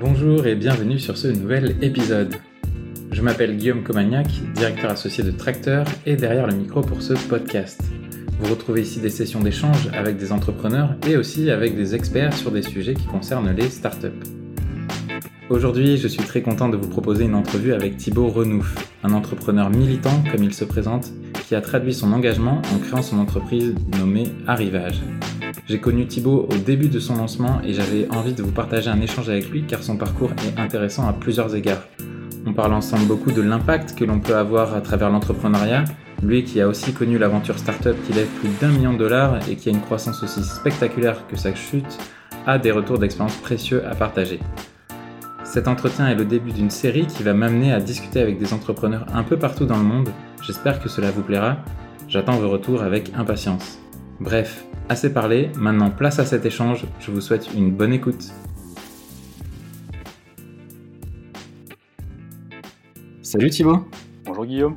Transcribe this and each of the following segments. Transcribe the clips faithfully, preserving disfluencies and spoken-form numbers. Bonjour et bienvenue sur ce nouvel épisode. Je m'appelle Guillaume Comagnac, directeur associé de Tracteur et derrière le micro pour ce podcast. Vous retrouvez ici des sessions d'échange avec des entrepreneurs et aussi avec des experts sur des sujets qui concernent les startups. Aujourd'hui, je suis très content de vous proposer une entrevue avec Thibaut Renouf, un entrepreneur militant comme il se présente, qui a traduit son engagement en créant son entreprise nommée Arrivage. J'ai connu Thibaut au début de son lancement et j'avais envie de vous partager un échange avec lui car son parcours est intéressant à plusieurs égards. On parle ensemble beaucoup de l'impact que l'on peut avoir à travers l'entrepreneuriat, lui qui a aussi connu l'aventure startup qui lève plus d'un million de dollars et qui a une croissance aussi spectaculaire que sa chute, a des retours d'expérience précieux à partager. Cet entretien est le début d'une série qui va m'amener à discuter avec des entrepreneurs un peu partout dans le monde. J'espère que cela vous plaira. J'attends vos retours avec impatience. Bref, assez parlé, maintenant place à cet échange, je vous souhaite une bonne écoute. Salut Thibaut. Bonjour Guillaume.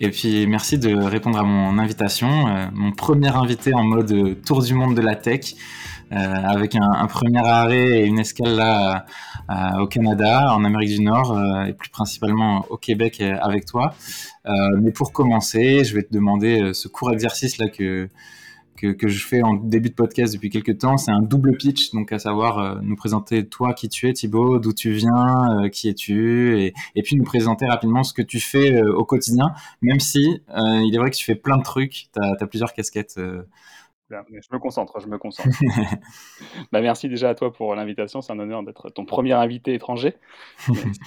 Et puis merci de répondre à mon invitation, euh, mon premier invité en mode tour du monde de la tech, euh, avec un, un premier arrêt et une escale là euh, au Canada, en Amérique du Nord euh, et plus principalement au Québec euh, avec toi. Euh, mais pour commencer, je vais te demander euh, ce court exercice là que, que, que je fais en début de podcast depuis quelques temps. C'est un double pitch, donc à savoir euh, nous présenter toi qui tu es Thibaut, d'où tu viens, euh, qui es-tu et, et puis nous présenter rapidement ce que tu fais euh, au quotidien, même si euh, il est vrai que tu fais plein de trucs, tu as plusieurs casquettes. Euh... Là, je me concentre, je me concentre. bah, merci déjà à toi pour l'invitation, c'est un honneur d'être ton premier invité étranger.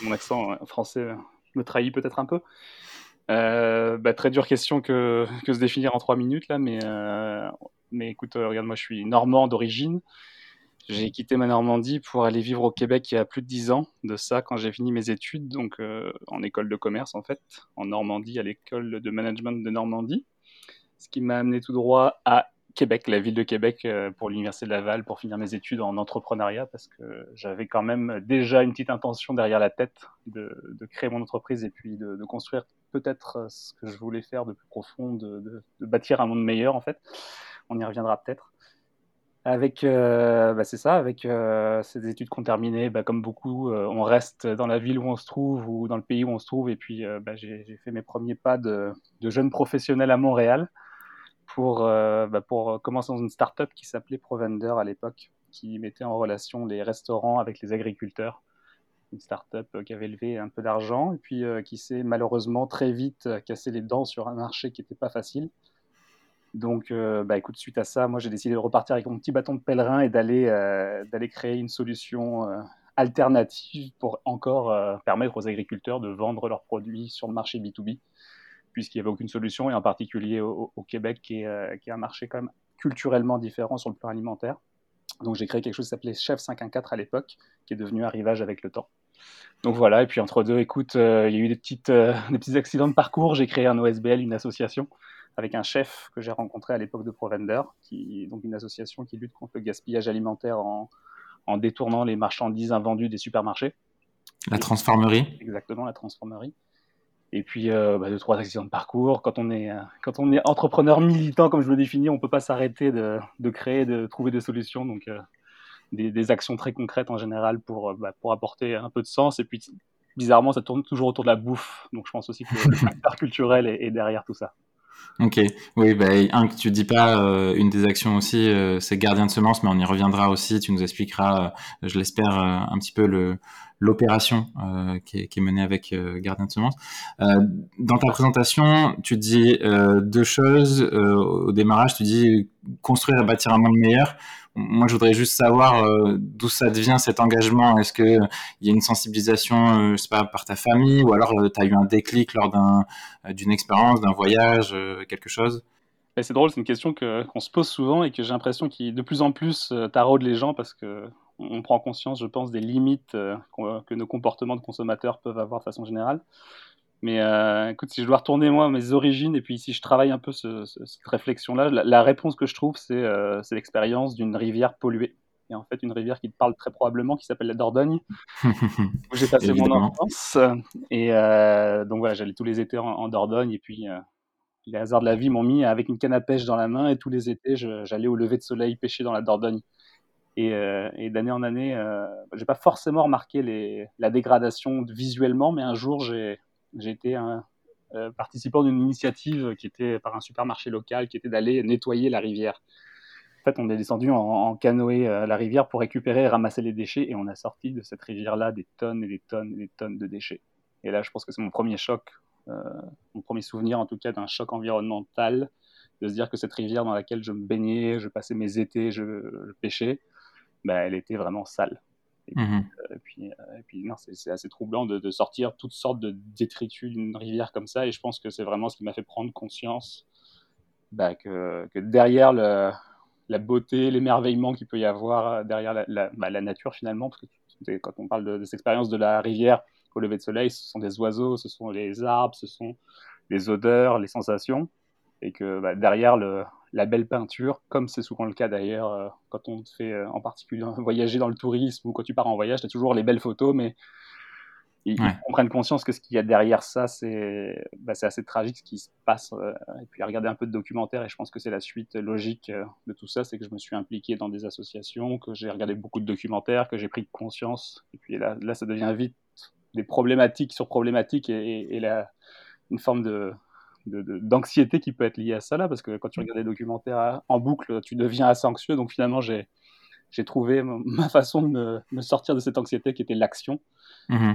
Mon accent français me trahit peut-être un peu. Euh, bah, très dure question que, que se définir en trois minutes là, mais, euh, mais écoute, euh, regarde, moi je suis normand d'origine. J'ai quitté ma Normandie pour aller vivre au Québec il y a plus de dix ans de ça, quand j'ai fini mes études, donc euh, en école de commerce en fait, en Normandie, à l'école de management de Normandie, ce qui m'a amené tout droit à Québec, la ville de Québec, euh, pour l'université de Laval, pour finir mes études en entrepreneuriat, parce que j'avais quand même déjà une petite intention derrière la tête de, de créer mon entreprise et puis de, de construire peut-être ce que je voulais faire de plus profond, de, de, de bâtir un monde meilleur en fait. On y reviendra peut-être. Avec, euh, bah c'est ça, avec euh, ces études qu'on terminait, bah comme beaucoup, euh, on reste dans la ville où on se trouve ou dans le pays où on se trouve. Et puis euh, bah j'ai, j'ai fait mes premiers pas de, de jeune professionnel à Montréal pour, euh, bah pour commencer dans une start-up qui s'appelait ProVender à l'époque, qui mettait en relation les restaurants avec les agriculteurs. Une start-up qui avait levé un peu d'argent et puis euh, qui s'est malheureusement très vite cassé les dents sur un marché qui n'était pas facile. Donc, euh, bah, écoute, suite à ça, moi, j'ai décidé de repartir avec mon petit bâton de pèlerin et d'aller, euh, d'aller créer une solution euh, alternative pour encore euh, permettre aux agriculteurs de vendre leurs produits sur le marché B deux B, puisqu'il n'y avait aucune solution, et en particulier au, au Québec, qui est, euh, qui est un marché quand même culturellement différent sur le plan alimentaire. Donc, j'ai créé quelque chose qui s'appelait Chef cinq quatorze à l'époque, qui est devenu Arrivage avec le temps. Donc voilà, et puis entre deux, écoute, euh, il y a eu des, petites, euh, des petits accidents de parcours. J'ai créé un O S B L, une association, avec un chef que j'ai rencontré à l'époque de ProVender, qui est donc une association qui lutte contre le gaspillage alimentaire en, en détournant les marchandises invendues des supermarchés. La transformerie. Exactement, la transformerie. Et puis, euh, bah, deux, trois accidents de parcours. Quand on est, euh, quand on est entrepreneur militant, comme je le définis, on ne peut pas s'arrêter de, de créer, de trouver des solutions. Donc, euh, des, des actions très concrètes en général pour, euh, bah, pour apporter un peu de sens. Et puis, bizarrement, ça tourne toujours autour de la bouffe. Donc, je pense aussi que le facteur culturel est, est derrière tout ça. Ok, oui, bah, un que tu dis pas, euh, une des actions aussi, euh, c'est Gardien de Semence, mais on y reviendra aussi. Tu nous expliqueras, euh, je l'espère, euh, un petit peu le, l'opération euh, qui, est, qui est menée avec euh, Gardien de Semence. Euh, dans ta présentation, tu dis euh, deux choses. Euh, au démarrage, tu dis construire et bâtir un monde meilleur. Moi, je voudrais juste savoir euh, d'où ça devient cet engagement. Est-ce qu'il euh, y a une sensibilisation, euh, je sais pas, par ta famille, ou alors euh, tu as eu un déclic lors d'un, euh, d'une expérience, d'un voyage, euh, quelque chose? Et c'est drôle, c'est une question que, qu'on se pose souvent et que j'ai l'impression qu'il de plus en plus euh, taraude les gens parce qu'on on prend conscience, je pense, des limites euh, que nos comportements de consommateurs peuvent avoir de façon générale. Mais euh, écoute, si je dois retourner moi à mes origines et puis si je travaille un peu ce, ce, cette réflexion-là, la, la réponse que je trouve, c'est, euh, c'est l'expérience d'une rivière polluée. Et en fait, une rivière qui te parle très probablement, qui s'appelle la Dordogne, où j'ai passé Évidemment. Mon enfance. Et euh, donc voilà, j'allais tous les étés en, en Dordogne et puis euh, les hasards de la vie m'ont mis avec une canne à pêche dans la main et tous les étés, je, j'allais au lever de soleil pêcher dans la Dordogne. Et, euh, et d'année en année, euh, j'ai pas forcément remarqué les, la dégradation visuellement, mais un jour, j'ai, j'ai été un, euh, participant d'une initiative qui était par un supermarché local, qui était d'aller nettoyer la rivière. En fait, on est descendu en, en canoë à la rivière pour récupérer et ramasser les déchets, et on a sorti de cette rivière-là des tonnes et des tonnes et des tonnes de déchets. Et là, je pense que c'est mon premier choc, euh, mon premier souvenir en tout cas d'un choc environnemental, de se dire que cette rivière dans laquelle je me baignais, je passais mes étés, je, je pêchais, bah, elle était vraiment sale. Et puis, mmh. euh, et puis, euh, et puis non, c'est, c'est assez troublant de, de sortir toutes sortes de détritus d'une rivière comme ça, et je pense que c'est vraiment ce qui m'a fait prendre conscience bah, que, que derrière le... la beauté, l'émerveillement qu'il peut y avoir derrière la, la, bah, la nature finalement, parce que quand on parle de, de cette expérience de la rivière au lever de soleil, ce sont des oiseaux, ce sont les arbres, ce sont les odeurs, les sensations, et que bah, derrière le, la belle peinture, comme c'est souvent le cas d'ailleurs, euh, quand on te fait euh, en particulier voyager dans le tourisme ou quand tu pars en voyage, tu as toujours les belles photos, mais ils, ouais. ils faut prendre conscience que ce qu'il y a derrière ça, c'est, bah, c'est assez tragique ce qui se passe. Et puis, regarder un peu de documentaires, et je pense que c'est la suite logique de tout ça, c'est que je me suis impliqué dans des associations, que j'ai regardé beaucoup de documentaires, que j'ai pris conscience. Et puis là, là ça devient vite des problématiques sur problématiques et, et, et la, une forme de, de, de, d'anxiété qui peut être liée à ça, là, parce que quand tu regardes des documentaires en boucle, tu deviens assez anxieux. Donc, finalement, j'ai, j'ai trouvé ma façon de me, me sortir de cette anxiété qui était l'action. Mmh.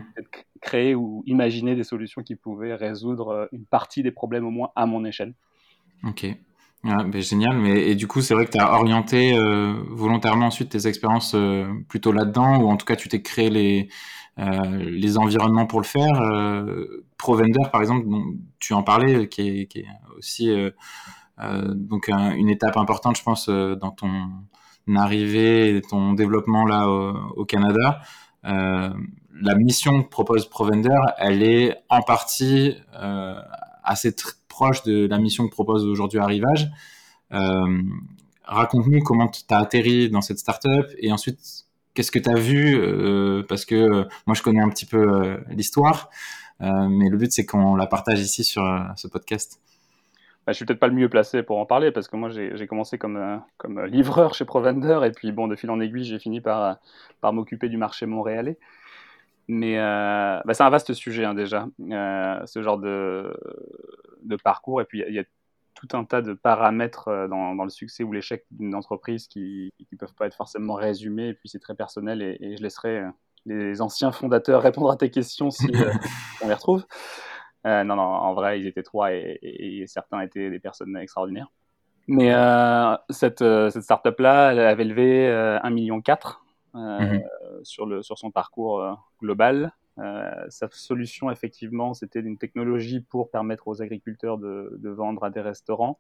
Créer ou imaginer des solutions qui pouvaient résoudre une partie des problèmes, au moins à mon échelle. Ok, ah, ben, génial. Mais, et du coup, c'est vrai que tu as orienté euh, volontairement ensuite tes expériences euh, plutôt là-dedans, ou en tout cas, tu t'es créé les, euh, les environnements pour le faire. Euh, ProVender, par exemple, dont tu en parlais, qui est, qui est aussi euh, euh, donc, un, une étape importante, je pense, euh, dans ton arrivée et ton développement là au, au Canada. Euh, la mission que propose ProVender, elle est en partie euh, assez tr- proche de la mission que propose aujourd'hui Arrivage. Euh, raconte-nous comment tu as atterri dans cette start-up et ensuite, qu'est-ce que tu as vu euh, parce que euh, moi, je connais un petit peu euh, l'histoire, euh, mais le but, c'est qu'on la partage ici sur euh, ce podcast. Bah, je suis peut-être pas le mieux placé pour en parler parce que moi j'ai, j'ai commencé comme, euh, comme livreur chez ProVender et puis bon de fil en aiguille j'ai fini par, par m'occuper du marché montréalais. Mais euh, bah, c'est un vaste sujet hein, déjà, euh, ce genre de, de parcours, et puis il y, y a tout un tas de paramètres dans, dans le succès ou l'échec d'une entreprise qui ne peuvent pas être forcément résumés, et puis c'est très personnel, et, et je laisserai les anciens fondateurs répondre à tes questions si euh, on les retrouve. Euh, non, non, en vrai, ils étaient trois et, et, et certains étaient des personnes extraordinaires. Mais euh, cette, euh, cette start-up-là, elle avait levé euh, un virgule quatre million euh, mm-hmm. sur, le, sur son parcours euh, global. Euh, sa solution, effectivement, c'était une technologie pour permettre aux agriculteurs de, de vendre à des restaurants.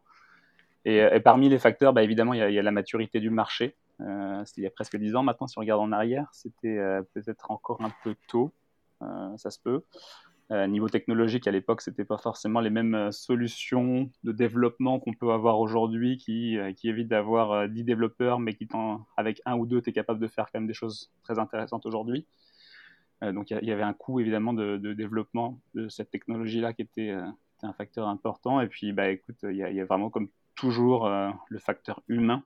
Et, et parmi les facteurs, bah, évidemment, il y a, y a la maturité du marché. Euh, c'était il y a presque dix ans maintenant, si on regarde en arrière. C'était euh, peut-être encore un peu tôt, euh, ça se peut. Euh, niveau technologique, à l'époque, c'était pas forcément les mêmes euh, solutions de développement qu'on peut avoir aujourd'hui, qui, euh, qui évitent d'avoir euh, dix développeurs, mais qui t'en, avec un ou deux, t'es capable de faire quand même des choses très intéressantes aujourd'hui. Euh, donc, il y, y avait un coût, évidemment, de, de développement de cette technologie-là qui était, euh, était un facteur important. Et puis, bah, écoute, il y, y a vraiment, comme toujours, euh, le facteur humain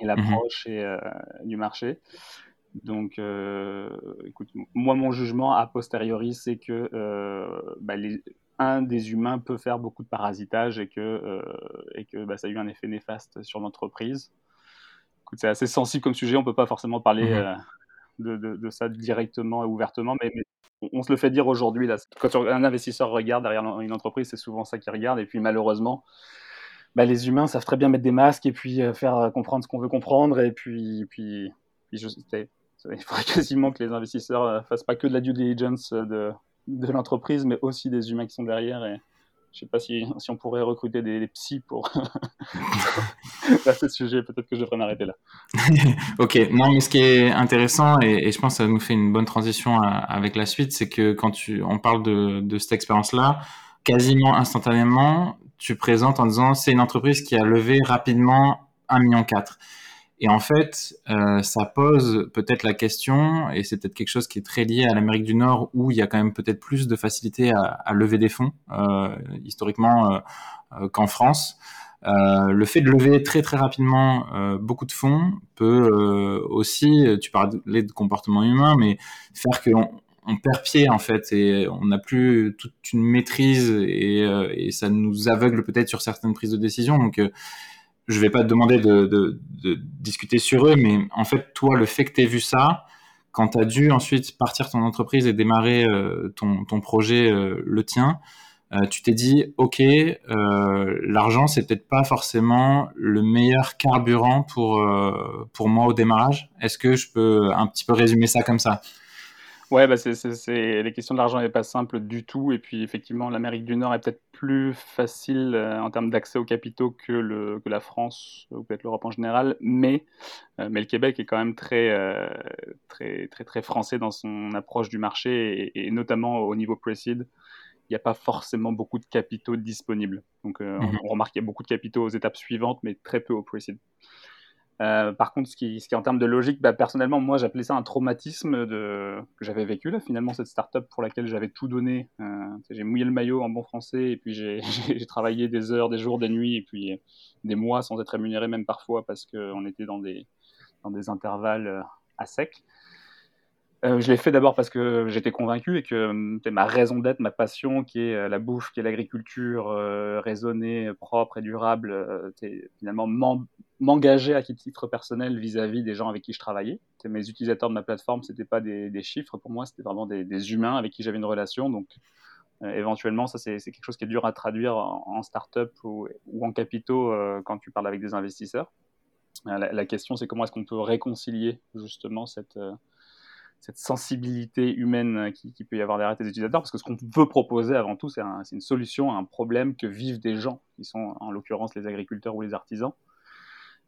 et l'approche et, euh, du marché. Donc, euh, écoute, moi, mon jugement a posteriori, c'est que euh, bah, les, un des humains peut faire beaucoup de parasitage et que, euh, et que bah, ça a eu un effet néfaste sur l'entreprise. Écoute, c'est assez sensible comme sujet, on ne peut pas forcément parler euh, de, de, de ça directement et ouvertement, mais, mais on, on se le fait dire aujourd'hui. Là. Quand un investisseur regarde derrière une entreprise, c'est souvent ça qu'il regarde, et puis malheureusement... Bah, les humains savent très bien mettre des masques et puis euh, faire euh, comprendre ce qu'on veut comprendre, et puis... Et puis, puis je, il faudrait quasiment que les investisseurs ne fassent pas que de la due diligence de, de l'entreprise, mais aussi des humains qui sont derrière. Et je ne sais pas si, si on pourrait recruter des, des psys pour à ce sujet. Peut-être que je devrais m'arrêter là. Ok. Non, mais ce qui est intéressant, et, et je pense que ça nous fait une bonne transition à, avec la suite, c'est que quand tu, on parle de, de cette expérience-là, quasiment instantanément, tu présentes en disant « c'est une entreprise qui a levé rapidement un virgule quatre million ». Et en fait, euh, ça pose peut-être la question, et c'est peut-être quelque chose qui est très lié à l'Amérique du Nord, où il y a quand même peut-être plus de facilité à, à lever des fonds, euh, historiquement, euh, euh, qu'en France. Euh, le fait de lever très très rapidement euh, beaucoup de fonds peut euh, aussi, tu parlais de comportement humain, mais faire qu'on on perd pied en fait et on n'a plus toute une maîtrise et, euh, et ça nous aveugle peut-être sur certaines prises de décision. Donc euh, je vais pas te demander de, de, de discuter sur eux, mais en fait toi le fait que t'aies vu ça, quand t'as dû ensuite partir ton entreprise et démarrer euh, ton, ton projet, euh, le tien, Euh, tu t'es dit, ok, euh, l'argent, c'est peut-être pas forcément le meilleur carburant pour, euh, pour moi au démarrage. Est-ce que je peux un petit peu résumer ça comme ça ? Ouais, bah c'est, c'est, c'est... les questions de l'argent n'est pas simple du tout. Et puis, effectivement, l'Amérique du Nord est peut-être plus facile euh, en termes d'accès aux capitaux que, le, que la France ou peut-être l'Europe en général. Mais, euh, mais le Québec est quand même très, euh, très, très, très français dans son approche du marché et, et notamment au niveau pre-seed. Il n'y a pas forcément beaucoup de capitaux disponibles. Donc, euh, mm-hmm. on remarque qu'il y a beaucoup de capitaux aux étapes suivantes, mais très peu au pre-seed. Euh, par contre, ce qui, ce qui est en termes de logique, bah, personnellement, moi, j'appelais ça un traumatisme de... que j'avais vécu, là, finalement, cette start-up pour laquelle j'avais tout donné. Euh, j'ai mouillé le maillot en bon français, et puis j'ai, j'ai, j'ai travaillé des heures, des jours, des nuits, et puis des mois sans être rémunéré, même parfois, parce qu'on était dans des, dans des intervalles à sec. Euh, je l'ai fait d'abord parce que j'étais convaincu et que c'est ma raison d'être, ma passion, qui est la bouffe, qui est l'agriculture euh, raisonnée, propre et durable. Euh, c'est finalement m'en, m'engager à titre personnel vis-à-vis des gens avec qui je travaillais. C'est mes utilisateurs de ma plateforme, c'était pas des, des chiffres pour moi, c'était vraiment des, des humains avec qui j'avais une relation. Donc euh, éventuellement, ça c'est, c'est quelque chose qui est dur à traduire en, en start-up ou, ou en capitaux euh, quand tu parles avec des investisseurs. Euh, la, la question, c'est comment est-ce qu'on peut réconcilier justement cette euh, cette sensibilité humaine qui, qui peut y avoir derrière tes utilisateurs, parce que ce qu'on veut proposer avant tout, c'est, un, c'est une solution à un problème que vivent des gens, qui sont en l'occurrence les agriculteurs ou les artisans.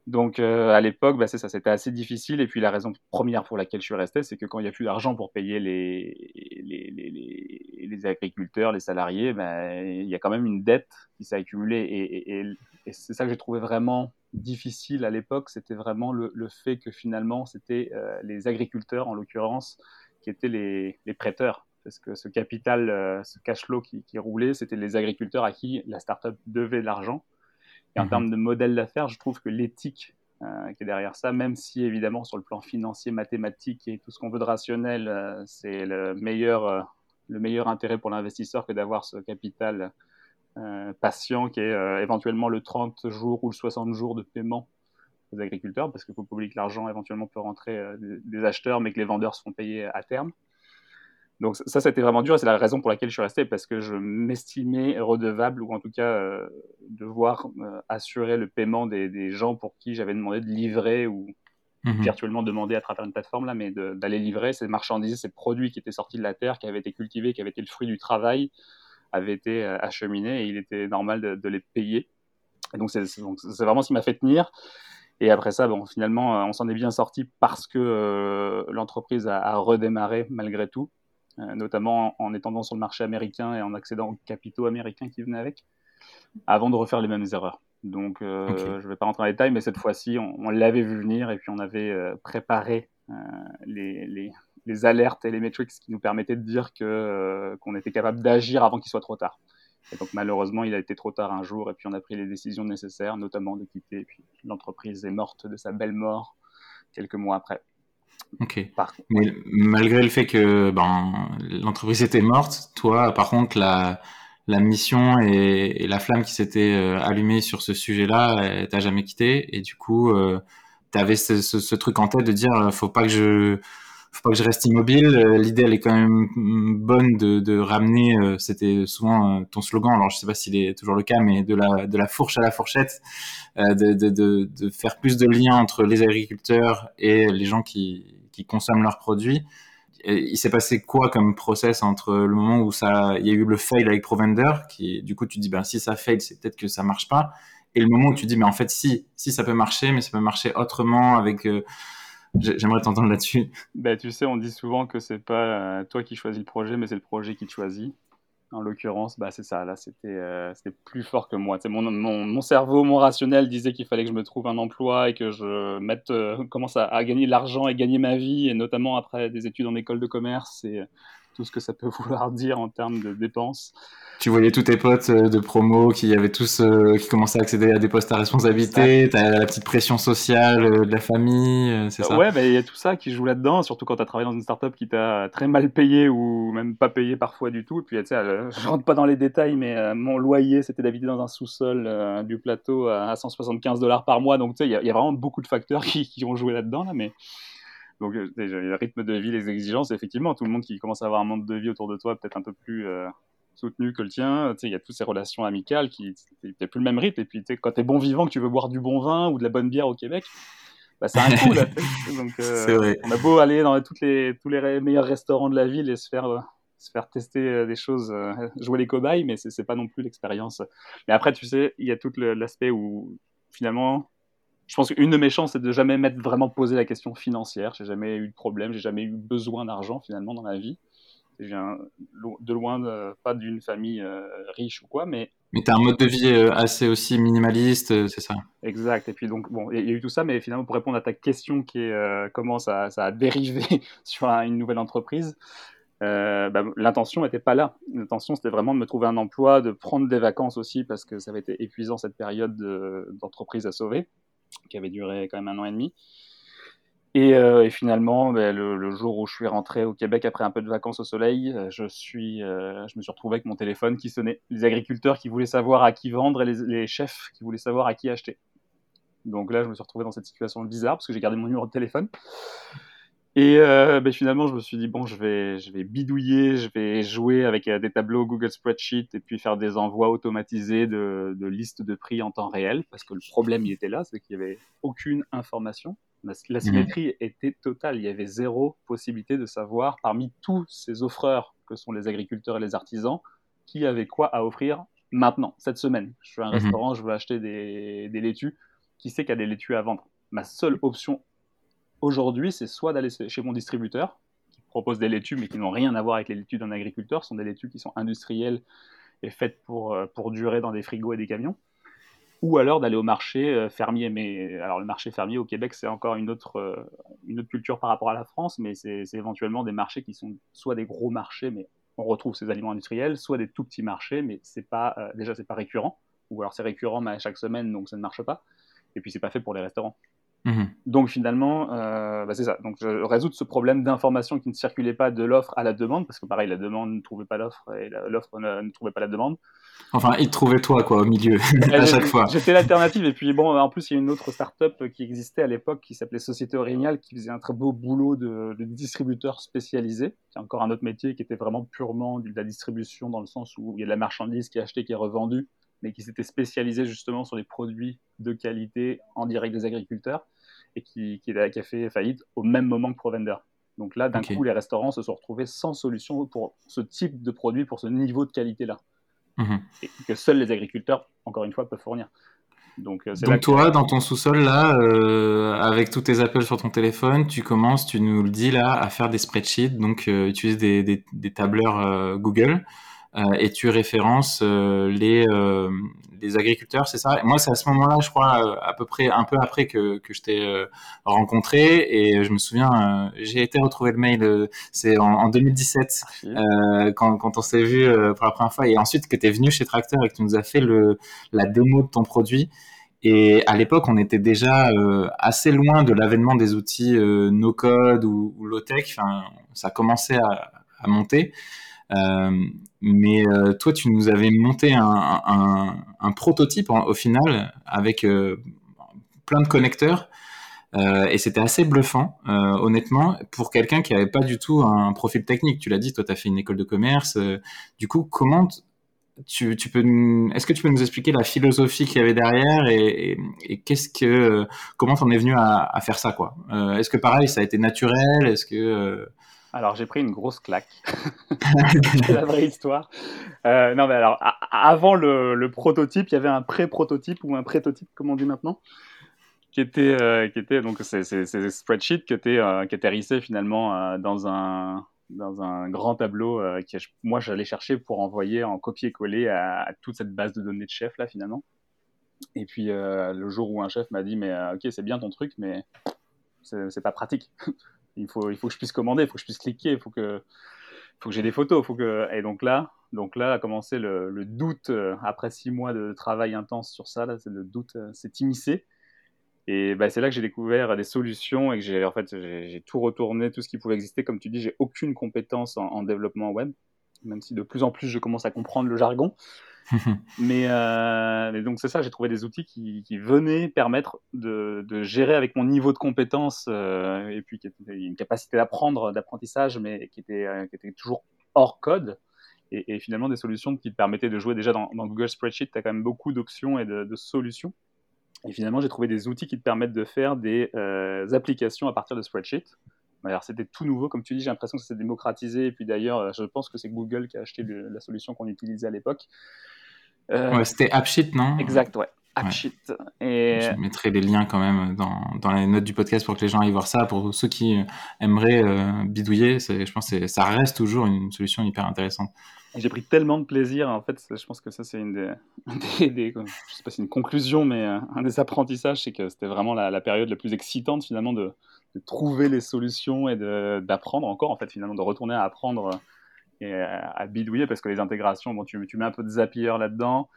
Donc euh, à l'époque, bah, c'est ça, c'était assez difficile, et puis la raison première pour laquelle je suis resté, c'est que quand il n'y a plus d'argent pour payer les, les, les, les, les agriculteurs, les salariés, bah, il y a quand même une dette qui s'est accumulée, et, et, et, et c'est ça que j'ai trouvé vraiment difficile à l'époque, c'était vraiment le, le fait que finalement, c'était euh, les agriculteurs, en l'occurrence, qui étaient les, les prêteurs. Parce que ce capital, euh, ce cash flow qui, qui roulait, c'était les agriculteurs à qui la start-up devait de l'argent. Et en mmh. termes de modèle d'affaires, je trouve que l'éthique euh, qui est derrière ça, même si évidemment sur le plan financier, mathématique et tout ce qu'on veut de rationnel, euh, c'est le meilleur, euh, le meilleur intérêt pour l'investisseur que d'avoir ce capital Euh, patient qui est euh, éventuellement le trente jours ou le soixante jours de paiement aux agriculteurs, parce qu'il faut oublier que l'argent éventuellement peut rentrer euh, des acheteurs, mais que les vendeurs se font payer à terme. Donc ça, ça a été vraiment dur, et c'est la raison pour laquelle je suis resté, parce que je m'estimais redevable, ou en tout cas euh, devoir euh, assurer le paiement des, des gens pour qui j'avais demandé de livrer, ou mmh. virtuellement demandé à travers une plateforme, là, mais de, d'aller livrer ces marchandises, ces produits qui étaient sortis de la terre, qui avaient été cultivés, qui avaient été le fruit du travail, avait été acheminé, et il était normal de, de les payer. Et donc, c'est, c'est, donc, c'est vraiment ce qui m'a fait tenir. Et après ça, bon, finalement, on s'en est bien sorti parce que euh, l'entreprise a, a redémarré malgré tout, euh, notamment en, en étendant sur le marché américain et en accédant aux capitaux américains qui venaient avec, avant de refaire les mêmes erreurs. Donc, euh, okay. je ne vais pas rentrer en détail, mais cette fois-ci, on, on l'avait vu venir, et puis on avait euh, préparé euh, les... les les alertes et les metrics qui nous permettaient de dire que, euh, qu'on était capable d'agir avant qu'il soit trop tard. Et donc malheureusement, il a été trop tard un jour, et puis on a pris les décisions nécessaires, notamment de quitter, et puis l'entreprise est morte de sa belle mort quelques mois après. Ok. Par contre, mais, malgré le fait que ben, l'entreprise était morte, toi, par contre, la, la mission et, et la flamme qui s'était euh, allumée sur ce sujet-là, elle t'a jamais quitté, et du coup, euh, t'avais ce, ce, ce truc en tête de dire « faut pas que je... » faut pas que je reste immobile. L'idée, elle est quand même bonne de, de ramener, euh, c'était souvent euh, ton slogan, alors je sais pas s'il est toujours le cas, mais de la, de la fourche à la fourchette, euh, de, de, de, de faire plus de liens entre les agriculteurs et les gens qui, qui consomment leurs produits. Et il s'est passé quoi comme process entre le moment où ça, il y a eu le fail avec ProVender, qui, du coup, tu te dis, ben, si ça fail, c'est peut-être que ça marche pas. Et le moment où tu te dis, mais en fait, si, si ça peut marcher, mais ça peut marcher autrement avec, euh, j'aimerais t'entendre là-dessus. Bah, tu sais, on dit souvent que c'est pas euh, toi qui choisis le projet, mais c'est le projet qui te choisit. En l'occurrence, bah, c'est ça. Là, c'était, euh, c'était plus fort que moi. Tu sais, mon, mon, mon cerveau, mon rationnel disait qu'il fallait que je me trouve un emploi et que je mette, euh, commence à, à gagner de l'argent et gagner ma vie, et notamment après des études en école de commerce et tout ce que ça peut vouloir dire en termes de dépenses. Tu voyais tous tes potes de promo qui avaient tous euh, qui commençaient à accéder à des postes à responsabilité, t'as la petite pression sociale de la famille, c'est ça? Ouais, mais il y a tout ça qui joue là-dedans, surtout quand t'as travaillé dans une start-up qui t'a très mal payé ou même pas payé parfois du tout. Et puis, tu sais, je rentre pas dans les détails, mais euh, mon loyer, c'était d'habiter dans un sous-sol euh, du plateau à cent soixante-quinze dollars par mois. Donc, tu sais, il y, y a vraiment beaucoup de facteurs qui, qui ont joué là-dedans, là, mais... Donc, le rythme de vie, les exigences, effectivement, tout le monde qui commence à avoir un monde de vie autour de toi peut-être un peu plus euh, soutenu que le tien. Tu sais, il y a toutes ces relations amicales qui n'ont plus le même rythme. Et puis, tu sais, quand tu es bon vivant, que tu veux boire du bon vin ou de la bonne bière au Québec, bah, c'est un coup, là. Donc, euh, on a beau aller dans toutes les, tous les meilleurs restaurants de la ville et se faire, euh, se faire tester euh, des choses, euh, jouer les cobayes, mais c'est pas non plus l'expérience. Mais après, tu sais, il y a tout le, l'aspect où, finalement... Je pense qu'une de mes chances, c'est de jamais m'être vraiment posé la question financière. J'ai jamais eu de problème, j'ai jamais eu besoin d'argent finalement dans ma vie. Je viens de loin, de, pas d'une famille euh, riche ou quoi, mais... Mais t'as un mode de vie euh, assez aussi minimaliste, euh, c'est ça? Exact, et puis donc, bon, il y, y a eu tout ça, mais finalement, pour répondre à ta question qui est euh, comment ça, ça a dérivé sur un, une nouvelle entreprise, euh, bah, l'intention n'était pas là. L'intention, c'était vraiment de me trouver un emploi, de prendre des vacances aussi, parce que ça avait été épuisant cette période de, d'entreprise à sauver, qui avait duré quand même un an et demi. Et, euh, et finalement, ben, le, le jour où je suis rentré au Québec après un peu de vacances au soleil, je, suis, euh, je me suis retrouvé avec mon téléphone qui sonnait. Les agriculteurs qui voulaient savoir à qui vendre et les, les chefs qui voulaient savoir à qui acheter. Donc là, je me suis retrouvé dans cette situation bizarre parce que j'ai gardé mon numéro de téléphone. Et euh, ben, finalement, je me suis dit, bon, je vais, je vais bidouiller, je vais jouer avec euh, des tableaux Google Spreadsheet et puis faire des envois automatisés de, de listes de prix en temps réel parce que le problème, il était là, c'est qu'il n'y avait aucune information. La symétrie était totale. Il y avait zéro possibilité de savoir parmi tous ces offreurs que sont les agriculteurs et les artisans qui avait quoi à offrir maintenant, cette semaine. Je suis à un restaurant, je veux acheter des, des laitues. Qui sait qu'il y a des laitues à vendre? Ma seule option aujourd'hui, c'est soit d'aller chez mon distributeur qui propose des laitues mais qui n'ont rien à voir avec les laitues d'un agriculteur. Ce sont des laitues qui sont industrielles et faites pour, pour durer dans des frigos et des camions. Ou alors d'aller au marché fermier. Mais alors le marché fermier au Québec, c'est encore une autre, une autre culture par rapport à la France, mais c'est, c'est éventuellement des marchés qui sont soit des gros marchés, mais on retrouve ces aliments industriels, soit des tout petits marchés, mais c'est pas, euh, déjà c'est pas récurrent, ou alors c'est récurrent mais à chaque semaine, donc ça ne marche pas, et puis c'est pas fait pour les restaurants. Mmh. Donc finalement, euh, bah c'est ça. Donc je résoudre ce problème d'information qui ne circulait pas de l'offre à la demande, parce que pareil, la demande ne trouvait pas l'offre et la, l'offre ne, ne trouvait pas la demande. Enfin, il trouvait toi quoi au milieu à chaque fois. J'étais l'alternative. Et puis bon, en plus il y a une autre start-up qui existait à l'époque qui s'appelait Société Aurignal, qui faisait un très beau boulot de, de distributeur spécialisé. C'est encore un autre métier qui était vraiment purement de la distribution dans le sens où il y a de la marchandise qui est achetée, qui est revendue, mais qui s'était spécialisé justement sur les produits de qualité en direct des agriculteurs et qui, qui, a, qui a fait faillite au même moment que ProVender. Donc là, d'un okay. coup, les restaurants se sont retrouvés sans solution pour ce type de produit, pour ce niveau de qualité-là, mm-hmm. et que seuls les agriculteurs, encore une fois, peuvent fournir. Donc, c'est Donc toi, que... dans ton sous-sol, là, euh, avec tous tes appels sur ton téléphone, tu commences, tu nous le dis là, à faire des spreadsheets, donc euh, utiliser des, des, des tableurs euh, Google, Euh, et tu références euh, les, euh, les agriculteurs, c'est ça? Et moi, c'est à ce moment-là, je crois, à peu près un peu après que, que je t'ai euh, rencontré. Et je me souviens, euh, j'ai été retrouver le mail, euh, c'est en, en deux mille dix-sept, euh, quand, quand on s'est vu euh, pour la première fois. Et ensuite, que tu es venu chez Tracteur et que tu nous as fait le, la démo de ton produit. Et à l'époque, on était déjà euh, assez loin de l'avènement des outils euh, no-code ou, ou low-tech. Enfin, ça commençait à, à monter. Euh, mais euh, toi, tu nous avais monté un, un, un prototype en, au final avec euh, plein de connecteurs euh, et c'était assez bluffant, euh, honnêtement, pour quelqu'un qui n'avait pas du tout un profil technique. Tu l'as dit, toi, tu as fait une école de commerce. Euh, du coup, comment t- tu, tu peux, est-ce que tu peux nous expliquer la philosophie qu'il y avait derrière et, et, et qu'est-ce que, comment t'en es venu à, à faire ça, quoi? Euh, est-ce que pareil, ça a été naturel? Est-ce que euh, Alors, j'ai pris une grosse claque. C'est la vraie histoire. Euh, non, mais alors, a- avant le, le prototype, il y avait un pré-prototype ou un prétotype, comme on dit maintenant, qui était, euh, qui était donc, ces spreadsheets qui étaient euh, qui atterrissaient finalement euh, dans, un, dans un grand tableau euh, que je, moi, j'allais chercher pour envoyer en copier-coller à, à toute cette base de données de chef, là, finalement. Et puis, euh, le jour où un chef m'a dit, mais euh, ok, c'est bien ton truc, mais c'est, c'est pas pratique. Il faut, il faut que je puisse commander, il faut que je puisse cliquer, il faut que, faut que j'ai des photos, faut que... Et donc là, donc là a commencé le, le doute, euh, après six mois de travail intense sur ça, là, c'est le doute euh, s'est immiscé. Et bah, c'est là que j'ai découvert des solutions et que j'ai, en fait, j'ai, j'ai tout retourné, tout ce qui pouvait exister. Comme tu dis, j'ai aucune compétence en, en développement web, même si de plus en plus je commence à comprendre le jargon. mais, euh, mais donc c'est ça, j'ai trouvé des outils qui, qui venaient permettre de, de gérer avec mon niveau de compétence euh, et puis qui était une capacité d'apprendre, d'apprentissage, mais qui était, euh, qui était toujours hors code. Et, et finalement des solutions qui te permettaient de jouer déjà dans, dans Google Spreadsheet, tu as quand même beaucoup d'options et de, de solutions. Et finalement, j'ai trouvé des outils qui te permettent de faire des euh, applications à partir de spreadsheets. Alors, c'était tout nouveau. Comme tu dis, j'ai l'impression que ça s'est démocratisé. Et puis d'ailleurs, je pense que c'est Google qui a acheté le, la solution qu'on utilisait à l'époque. Euh... Ouais, c'était AppSheet, non ? Exact, ouais. AppSheet. Ouais. Et... Je mettrai les liens quand même dans, dans les notes du podcast pour que les gens aillent voir ça. Pour ceux qui aimeraient euh, bidouiller, c'est, je pense que ça reste toujours une solution hyper intéressante. J'ai pris tellement de plaisir, en fait, je pense que ça c'est une des, des, des je sais pas si c'est une conclusion, mais euh, un des apprentissages, c'est que c'était vraiment la, la période la plus excitante finalement de, de trouver les solutions et de, d'apprendre encore, en fait, finalement, de retourner à apprendre et à, à bidouiller, parce que les intégrations, bon, tu, tu mets un peu de Zapier là-dedans.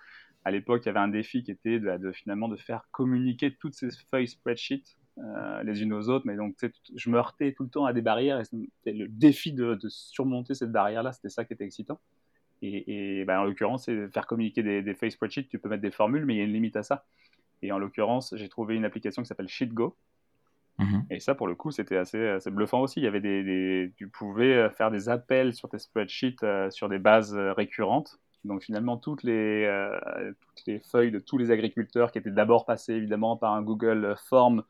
À l'époque, il y avait un défi qui était de, de finalement de faire communiquer toutes ces feuilles spreadsheet euh, les unes aux autres, mais donc tu sais, je me heurtais tout le temps à des barrières, et c'était le défi de, de surmonter cette barrière-là, c'était ça qui était excitant. Et, et ben, en l'occurrence, c'est faire communiquer des, des feuilles spreadsheet, tu peux mettre des formules, mais il y a une limite à ça. Et en l'occurrence, j'ai trouvé une application qui s'appelle SheetGo. Mm-hmm. Et ça, pour le coup, c'était assez, assez bluffant aussi. Il y avait des, des, tu pouvais faire des appels sur tes spreadsheets euh, sur des bases récurrentes. Donc finalement, toutes les, euh, toutes les feuilles de tous les agriculteurs qui étaient d'abord passées évidemment par un Google Form,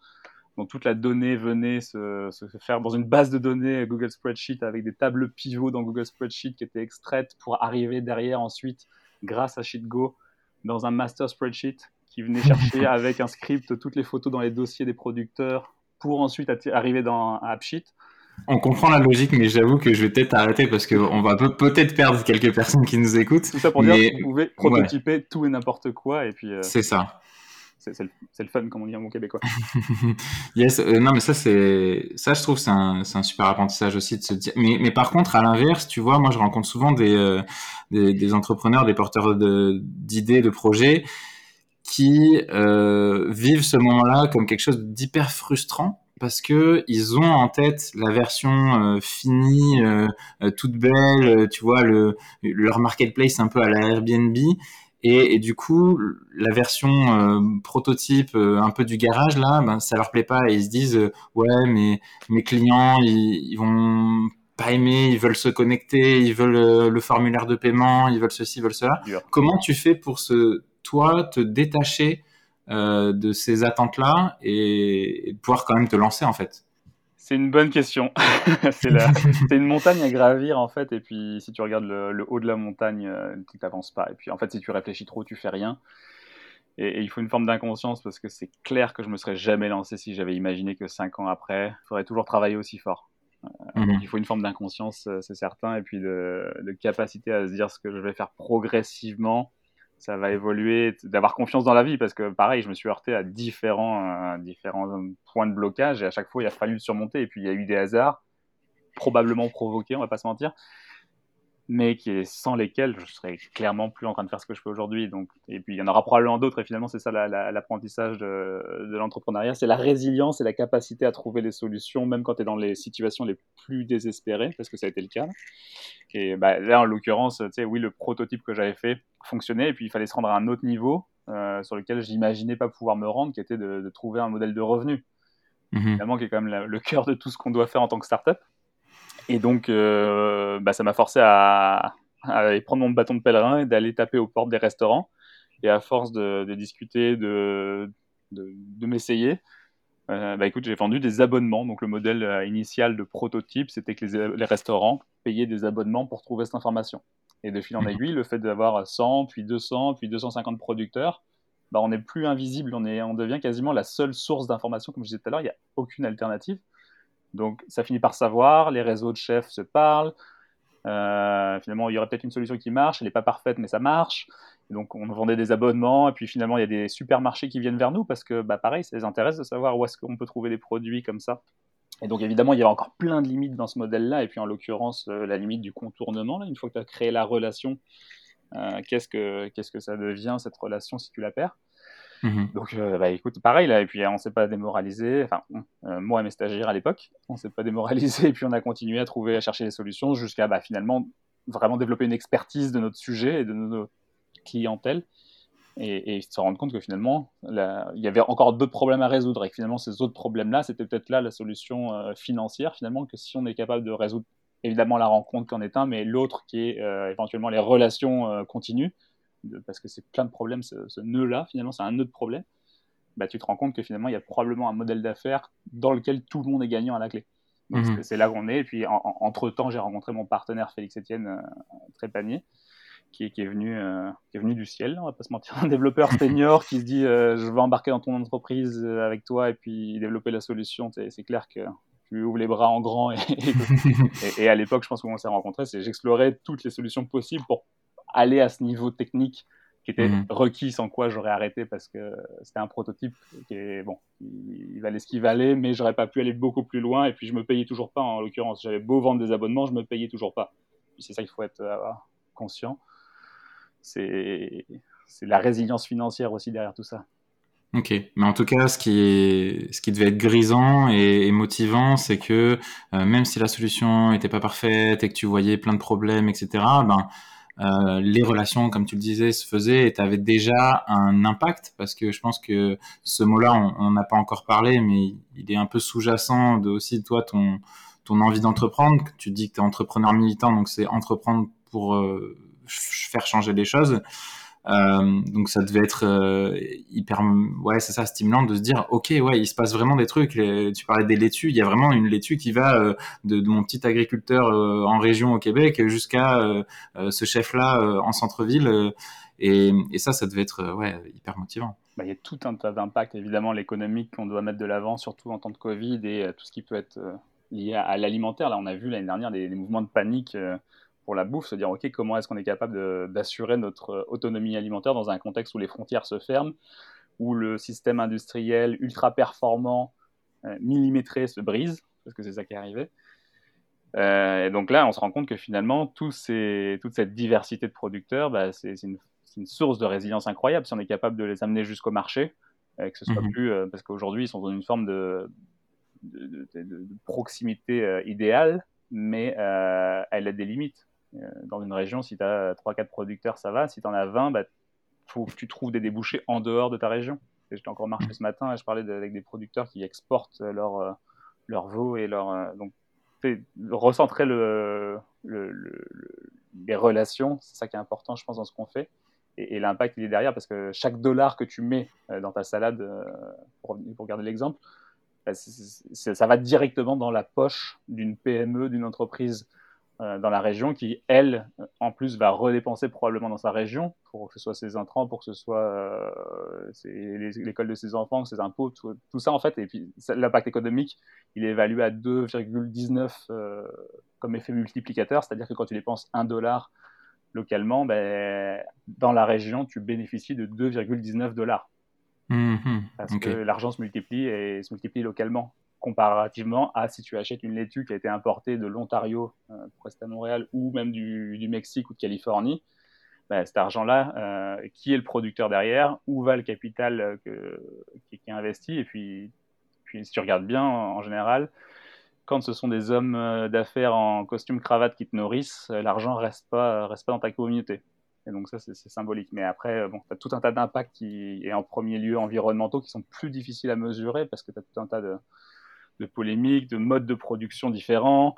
donc toute la donnée venait se, se faire dans une base de données Google Spreadsheet avec des tables pivots dans Google Spreadsheet qui étaient extraites pour arriver derrière ensuite, grâce à SheetGo, dans un master spreadsheet qui venait chercher avec un script toutes les photos dans les dossiers des producteurs pour ensuite atti- arriver dans AppSheet. On comprend la logique, mais j'avoue que je vais peut-être arrêter parce qu'on va peut-être perdre quelques personnes qui nous écoutent. Tout ça pour mais... dire que vous pouvez prototyper ouais. tout et n'importe quoi. Et puis, euh... C'est ça. C'est, c'est, le, c'est le fun, comme on dit en bon québécois. yes, euh, non, mais ça, c'est, ça je trouve, c'est un, c'est un super apprentissage aussi de se dire. Mais, mais par contre, à l'inverse, tu vois, moi, je rencontre souvent des, euh, des, des entrepreneurs, des porteurs de, d'idées, de projets qui euh, vivent ce moment-là comme quelque chose d'hyper frustrant. Parce que ils ont en tête la version euh, finie, euh, toute belle, euh, tu vois, le, leur marketplace un peu à la Airbnb. Et, et du coup, la version euh, prototype, euh, un peu du garage, là, ben, ça leur plaît pas. Et ils se disent, euh, ouais, mais mes clients, ils, ils vont pas aimer, ils veulent se connecter, ils veulent euh, le formulaire de paiement, ils veulent ceci, ils veulent cela. Dur. Comment tu fais pour, ce, toi, te détacher Euh, de ces attentes-là et, et pouvoir quand même te lancer, en fait? C'est une bonne question. c'est, la... c'est une montagne à gravir, en fait, et puis si tu regardes le, le haut de la montagne, euh, tu n'avances pas. Et puis, en fait, si tu réfléchis trop, tu fais rien. Et, et il faut une forme d'inconscience, parce que c'est clair que je ne me serais jamais lancé si j'avais imaginé que cinq ans après, il faudrait toujours travailler aussi fort. Euh, mmh. Il faut une forme d'inconscience, c'est certain, et puis de, de capacité à se dire ce que je vais faire progressivement, ça va évoluer, d'avoir confiance dans la vie, parce que pareil, je me suis heurté à différents, euh, différents points de blocage, et à chaque fois, il a fallu le surmonter, et puis il y a eu des hasards, probablement provoqués, on va pas se mentir, mais qui, sans lesquels je serais clairement plus en train de faire ce que je fais aujourd'hui. Donc, et puis il y en aura probablement d'autres, et finalement, c'est ça la, la, l'apprentissage de, de l'entrepreneuriat, c'est la résilience et la capacité à trouver les solutions, même quand tu es dans les situations les plus désespérées, parce que ça a été le cas. Et bah, là, en l'occurrence, tu sais, oui, le prototype que j'avais fait fonctionnait, et puis il fallait se rendre à un autre niveau euh, sur lequel je n'imaginais pas pouvoir me rendre, qui était de, de trouver un modèle de revenu, mmh. finalement, qui est quand même la, le cœur de tout ce qu'on doit faire en tant que start-up. Et donc, euh, bah, ça m'a forcé à, à aller prendre mon bâton de pèlerin et d'aller taper aux portes des restaurants. Et à force de, de discuter, de, de, de m'essayer, euh, bah, écoute, j'ai vendu des abonnements. Donc, le modèle initial de prototype, c'était que les, les restaurants payaient des abonnements pour trouver cette information. Et de fil en aiguille, le fait d'avoir cent, puis deux cents, puis deux cent cinquante producteurs, bah, on n'est plus invisible, on, est, on devient quasiment la seule source d'information. Comme je disais tout à l'heure, il n'y a aucune alternative. Donc, ça finit par savoir, les réseaux de chefs se parlent. Euh, finalement, il y aurait peut-être une solution qui marche, elle n'est pas parfaite, mais ça marche. Et donc, on vendait des abonnements, et puis finalement, il y a des supermarchés qui viennent vers nous parce que, bah, pareil, ça les intéresse de savoir où est-ce qu'on peut trouver des produits comme ça Et donc, évidemment, il y avait encore plein de limites dans ce modèle-là. Et puis, en l'occurrence, euh, la limite du contournement, là, une fois que tu as créé la relation, euh, qu'est-ce que, qu'est-ce que ça devient, cette relation, si tu la perds? Mmh. Donc, euh, bah, écoute, pareil, là, et puis on ne s'est pas démoralisé. Enfin, euh, moi et mes stagiaires à l'époque, on ne s'est pas démoralisé. Et puis, on a continué à trouver, à chercher des solutions jusqu'à, bah, finalement, vraiment développer une expertise de notre sujet et de notre clientèle. Et, et se rendre compte que finalement, là, il y avait encore deux problèmes à résoudre. Et que finalement, ces autres problèmes-là, c'était peut-être là la solution euh, financière, finalement, que si on est capable de résoudre, évidemment, la rencontre qu'en est un, mais l'autre qui est euh, éventuellement les relations euh, continues, de, parce que c'est plein de problèmes, ce, ce nœud-là, finalement, c'est un nœud de problèmes, bah, tu te rends compte que finalement, il y a probablement un modèle d'affaires dans lequel tout le monde est gagnant à la clé. Donc, mmh. c'est, c'est là qu'on est. Et puis, en, en, entre-temps, j'ai rencontré mon partenaire Félix Etienne euh, Trépanier, Qui est, qui, est venu, euh, qui est venu du ciel, on va pas se mentir, un développeur senior qui se dit euh, je veux embarquer dans ton entreprise avec toi et puis développer la solution. C'est, c'est clair que tu ouvres les bras en grand et, et, et à l'époque, je pense qu'on s'est rencontrés, c'est j'explorais toutes les solutions possibles pour aller à ce niveau technique qui était mmh. requis, sans quoi j'aurais arrêté parce que c'était un prototype qui est, bon, il valait ce qu'il valait, mais j'aurais pas pu aller beaucoup plus loin et puis je me payais toujours pas, en l'occurrence, j'avais beau vendre des abonnements, je me payais toujours pas. Puis c'est ça qu'il faut être euh, conscient. C'est, c'est la résilience financière aussi derrière tout ça. Ok, mais en tout cas, ce qui, est, ce qui devait être grisant et, et motivant, c'est que euh, même si la solution n'était pas parfaite et que tu voyais plein de problèmes, et cetera, ben, euh, les relations, comme tu le disais, se faisaient et tu avais déjà un impact, parce que je pense que ce mot-là, on n'a pas encore parlé, mais il est un peu sous-jacent de aussi, toi, ton, ton envie d'entreprendre. Tu dis que tu es entrepreneur militant, donc c'est entreprendre pour... Euh, faire changer les choses, euh, donc ça devait être euh, hyper, ouais c'est ça, stimulant de se dire ok, ouais, il se passe vraiment des trucs. Les, tu parlais des laitues, il y a vraiment une laitue qui va euh, de, de mon petit agriculteur euh, en région au Québec jusqu'à euh, euh, ce chef là euh, en centre-ville, euh, et, et ça ça devait être euh, ouais, hyper motivant. Bah, il y a tout un tas d'impacts, évidemment l'économique qu'on doit mettre de l'avant, surtout en temps de Covid, et euh, tout ce qui peut être euh, lié à, à l'alimentaire. Là on a vu l'année dernière des, des mouvements de panique euh, pour la bouffe, se dire ok, comment est-ce qu'on est capable de, d'assurer notre autonomie alimentaire dans un contexte où les frontières se ferment, où le système industriel ultra performant, euh, millimétré se brise, parce que c'est ça qui est arrivé. Euh, et donc là, on se rend compte que finalement, tout ces, toute cette diversité de producteurs, bah, c'est, c'est, une, c'est une source de résilience incroyable si on est capable de les amener jusqu'au marché, euh, que ce soit mmh. plus, euh, parce qu'aujourd'hui, ils sont dans une forme de, de, de, de, de proximité euh, idéale, mais euh, elle a des limites. Dans une région, si tu as trois quatre producteurs, ça va. Si tu en as vingt, bah, faut que tu trouves des débouchés en dehors de ta région. Et j'étais encore marché ce matin et je parlais de, avec des producteurs qui exportent leur, leur veau et leur... Donc, recentrer le, le, le, les relations, c'est ça qui est important, je pense, dans ce qu'on fait. Et, et l'impact, il est derrière, parce que chaque dollar que tu mets dans ta salade, pour, pour garder l'exemple, bah, c'est, c'est, ça va directement dans la poche d'une P M E, d'une entreprise dans la région qui, elle, en plus, va redépenser probablement dans sa région, pour que ce soit ses intrants, pour que ce soit euh, ses, les, l'école de ses enfants, ses impôts, tout, tout ça en fait. Et puis l'impact économique, il est évalué à deux virgule dix-neuf euh, comme effet multiplicateur, c'est-à-dire que quand tu dépenses un dollar localement, ben, dans la région, tu bénéficies de deux virgule dix-neuf dollars. Mmh, parce okay. que l'argent se multiplie et se multiplie localement, comparativement à si tu achètes une laitue qui a été importée de l'Ontario, euh, pour rester à Montréal, ou même du, du Mexique ou de Californie. Bah, cet argent-là, euh, qui est le producteur derrière, où va le capital que, qui, qui est investi, et puis, puis si tu regardes bien, en, en général, quand ce sont des hommes d'affaires en costume cravate qui te nourrissent, l'argent reste pas, reste pas dans ta communauté. Et donc ça, c'est, c'est symbolique. Mais après, bon, tu as tout un tas d'impacts qui, et en premier lieu environnementaux, qui sont plus difficiles à mesurer, parce que tu as tout un tas de de polémiques, de modes de production différents.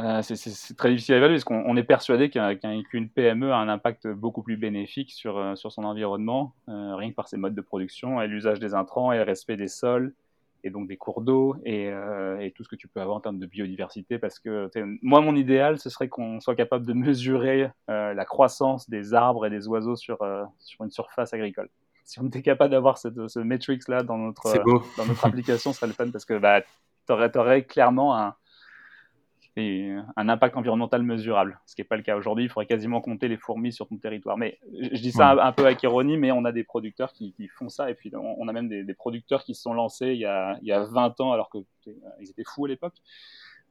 Euh, c'est, c'est, c'est très difficile à évaluer, parce qu'on on est persuadé qu'un, qu'un, qu'une P M E a un impact beaucoup plus bénéfique sur, sur son environnement, euh, rien que par ses modes de production, et l'usage des intrants, et le respect des sols, et donc des cours d'eau, et, euh, et tout ce que tu peux avoir en termes de biodiversité. Parce que moi, mon idéal, ce serait qu'on soit capable de mesurer euh, la croissance des arbres et des oiseaux sur, euh, sur une surface agricole. Si on était capable d'avoir cette, ce matrix-là dans notre, dans notre application, ce serait le fun, parce que bah, tu aurais clairement un, et un impact environnemental mesurable, ce qui n'est pas le cas aujourd'hui. Il faudrait quasiment compter les fourmis sur ton territoire. Mais je dis ça un peu avec ironie, mais on a des producteurs qui, qui font ça, et puis on a même des, des producteurs qui se sont lancés il y a, il y a vingt ans, alors qu'ils étaient fous à l'époque,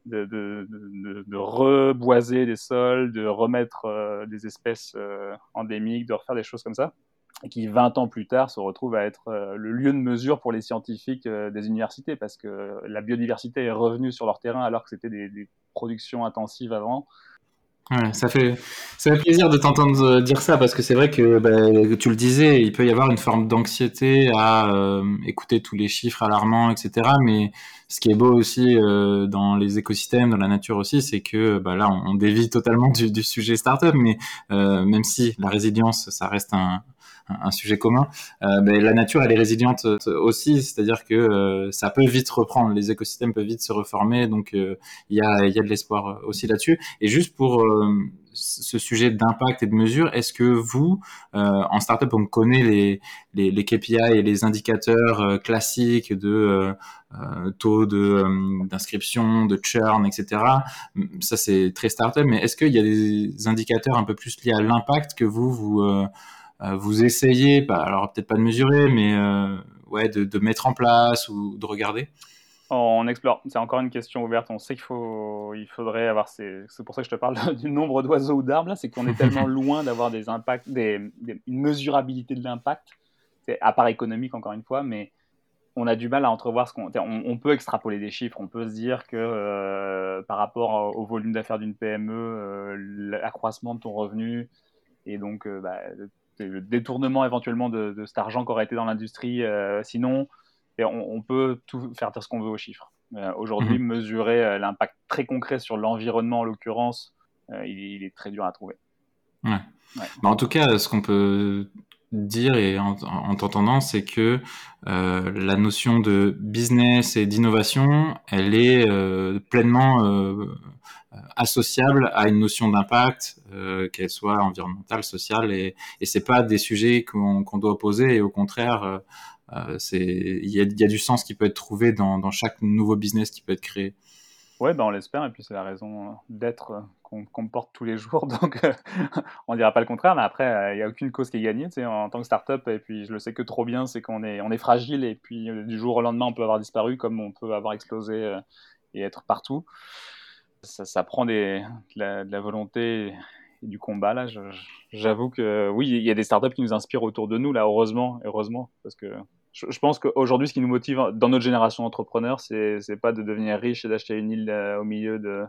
de, de, de, de reboiser des sols, de remettre euh, des espèces euh, endémiques, de refaire des choses comme ça, et qui vingt ans plus tard se retrouve à être euh, le lieu de mesure pour les scientifiques euh, des universités, parce que euh, la biodiversité est revenue sur leur terrain alors que c'était des, des productions intensives avant. Ouais, ça fait, ça fait plaisir de t'entendre dire ça, parce que c'est vrai que bah, tu le disais, il peut y avoir une forme d'anxiété à euh, écouter tous les chiffres alarmants, et cetera. Mais ce qui est beau aussi euh, dans les écosystèmes, dans la nature aussi, c'est que bah, là, on, on dévie totalement du, du sujet startup, mais euh, même si la résilience, ça reste un... un sujet commun, euh, ben, la nature elle est résiliente aussi, c'est-à-dire que euh, ça peut vite reprendre, les écosystèmes peuvent vite se reformer, donc il euh, y a, y a de l'espoir aussi là-dessus. Et juste pour euh, ce sujet d'impact et de mesure, est-ce que vous, euh, en startup, on connaît les, les, les K P I et les indicateurs euh, classiques de euh, taux de, euh, d'inscription, de churn, et cetera. Ça c'est très startup, mais est-ce qu'il y a des indicateurs un peu plus liés à l'impact que vous, vous euh, vous essayez, bah, alors peut-être pas de mesurer, mais euh, ouais, de, de mettre en place ou de regarder? On explore, c'est encore une question ouverte, on sait qu'il faut, il faudrait avoir, ces... c'est pour ça que je te parle du nombre d'oiseaux ou d'arbres, là, c'est qu'on est tellement loin d'avoir des impacts, des, des, une mesurabilité de l'impact, c'est à part économique encore une fois, mais on a du mal à entrevoir ce qu'on... On, on peut extrapoler des chiffres, on peut se dire que euh, par rapport au volume d'affaires d'une P M E, euh, l'accroissement de ton revenu, et donc... Euh, bah, le détournement éventuellement de, de cet argent qui aurait été dans l'industrie. Euh, sinon, on, on peut tout faire dire ce qu'on veut aux chiffres. Euh, aujourd'hui, mmh. mesurer euh, l'impact très concret sur l'environnement, en l'occurrence, euh, il, il est très dur à trouver. Ouais. Ouais. Bah, en tout cas, ce qu'on peut dire et en, en t'entendant, c'est que euh, la notion de business et d'innovation, elle est euh, pleinement euh, associable à une notion d'impact, euh, qu'elle soit environnementale, sociale, et, et c'est pas des sujets qu'on, qu'on doit opposer, et au contraire, euh, c'est, il y a, y a du sens qui peut être trouvé dans, dans chaque nouveau business qui peut être créé. Oui, ben on l'espère, et puis c'est la raison d'être qu'on, qu'on porte tous les jours, donc euh, on ne dira pas le contraire, mais après, il euh, n'y a aucune cause qui est gagnée, tu sais, en tant que start-up, et puis je le sais que trop bien, c'est qu'on est, on est fragile, et puis euh, du jour au lendemain, on peut avoir disparu, comme on peut avoir explosé euh, et être partout. Ça, ça prend des, de, la, de la volonté et du combat, là, je, j'avoue que oui, il y a des start-up qui nous inspirent autour de nous, là, heureusement, heureusement, parce que... Je pense qu'aujourd'hui, ce qui nous motive dans notre génération d'entrepreneurs, c'est, c'est pas de devenir riche et d'acheter une île euh, au milieu de,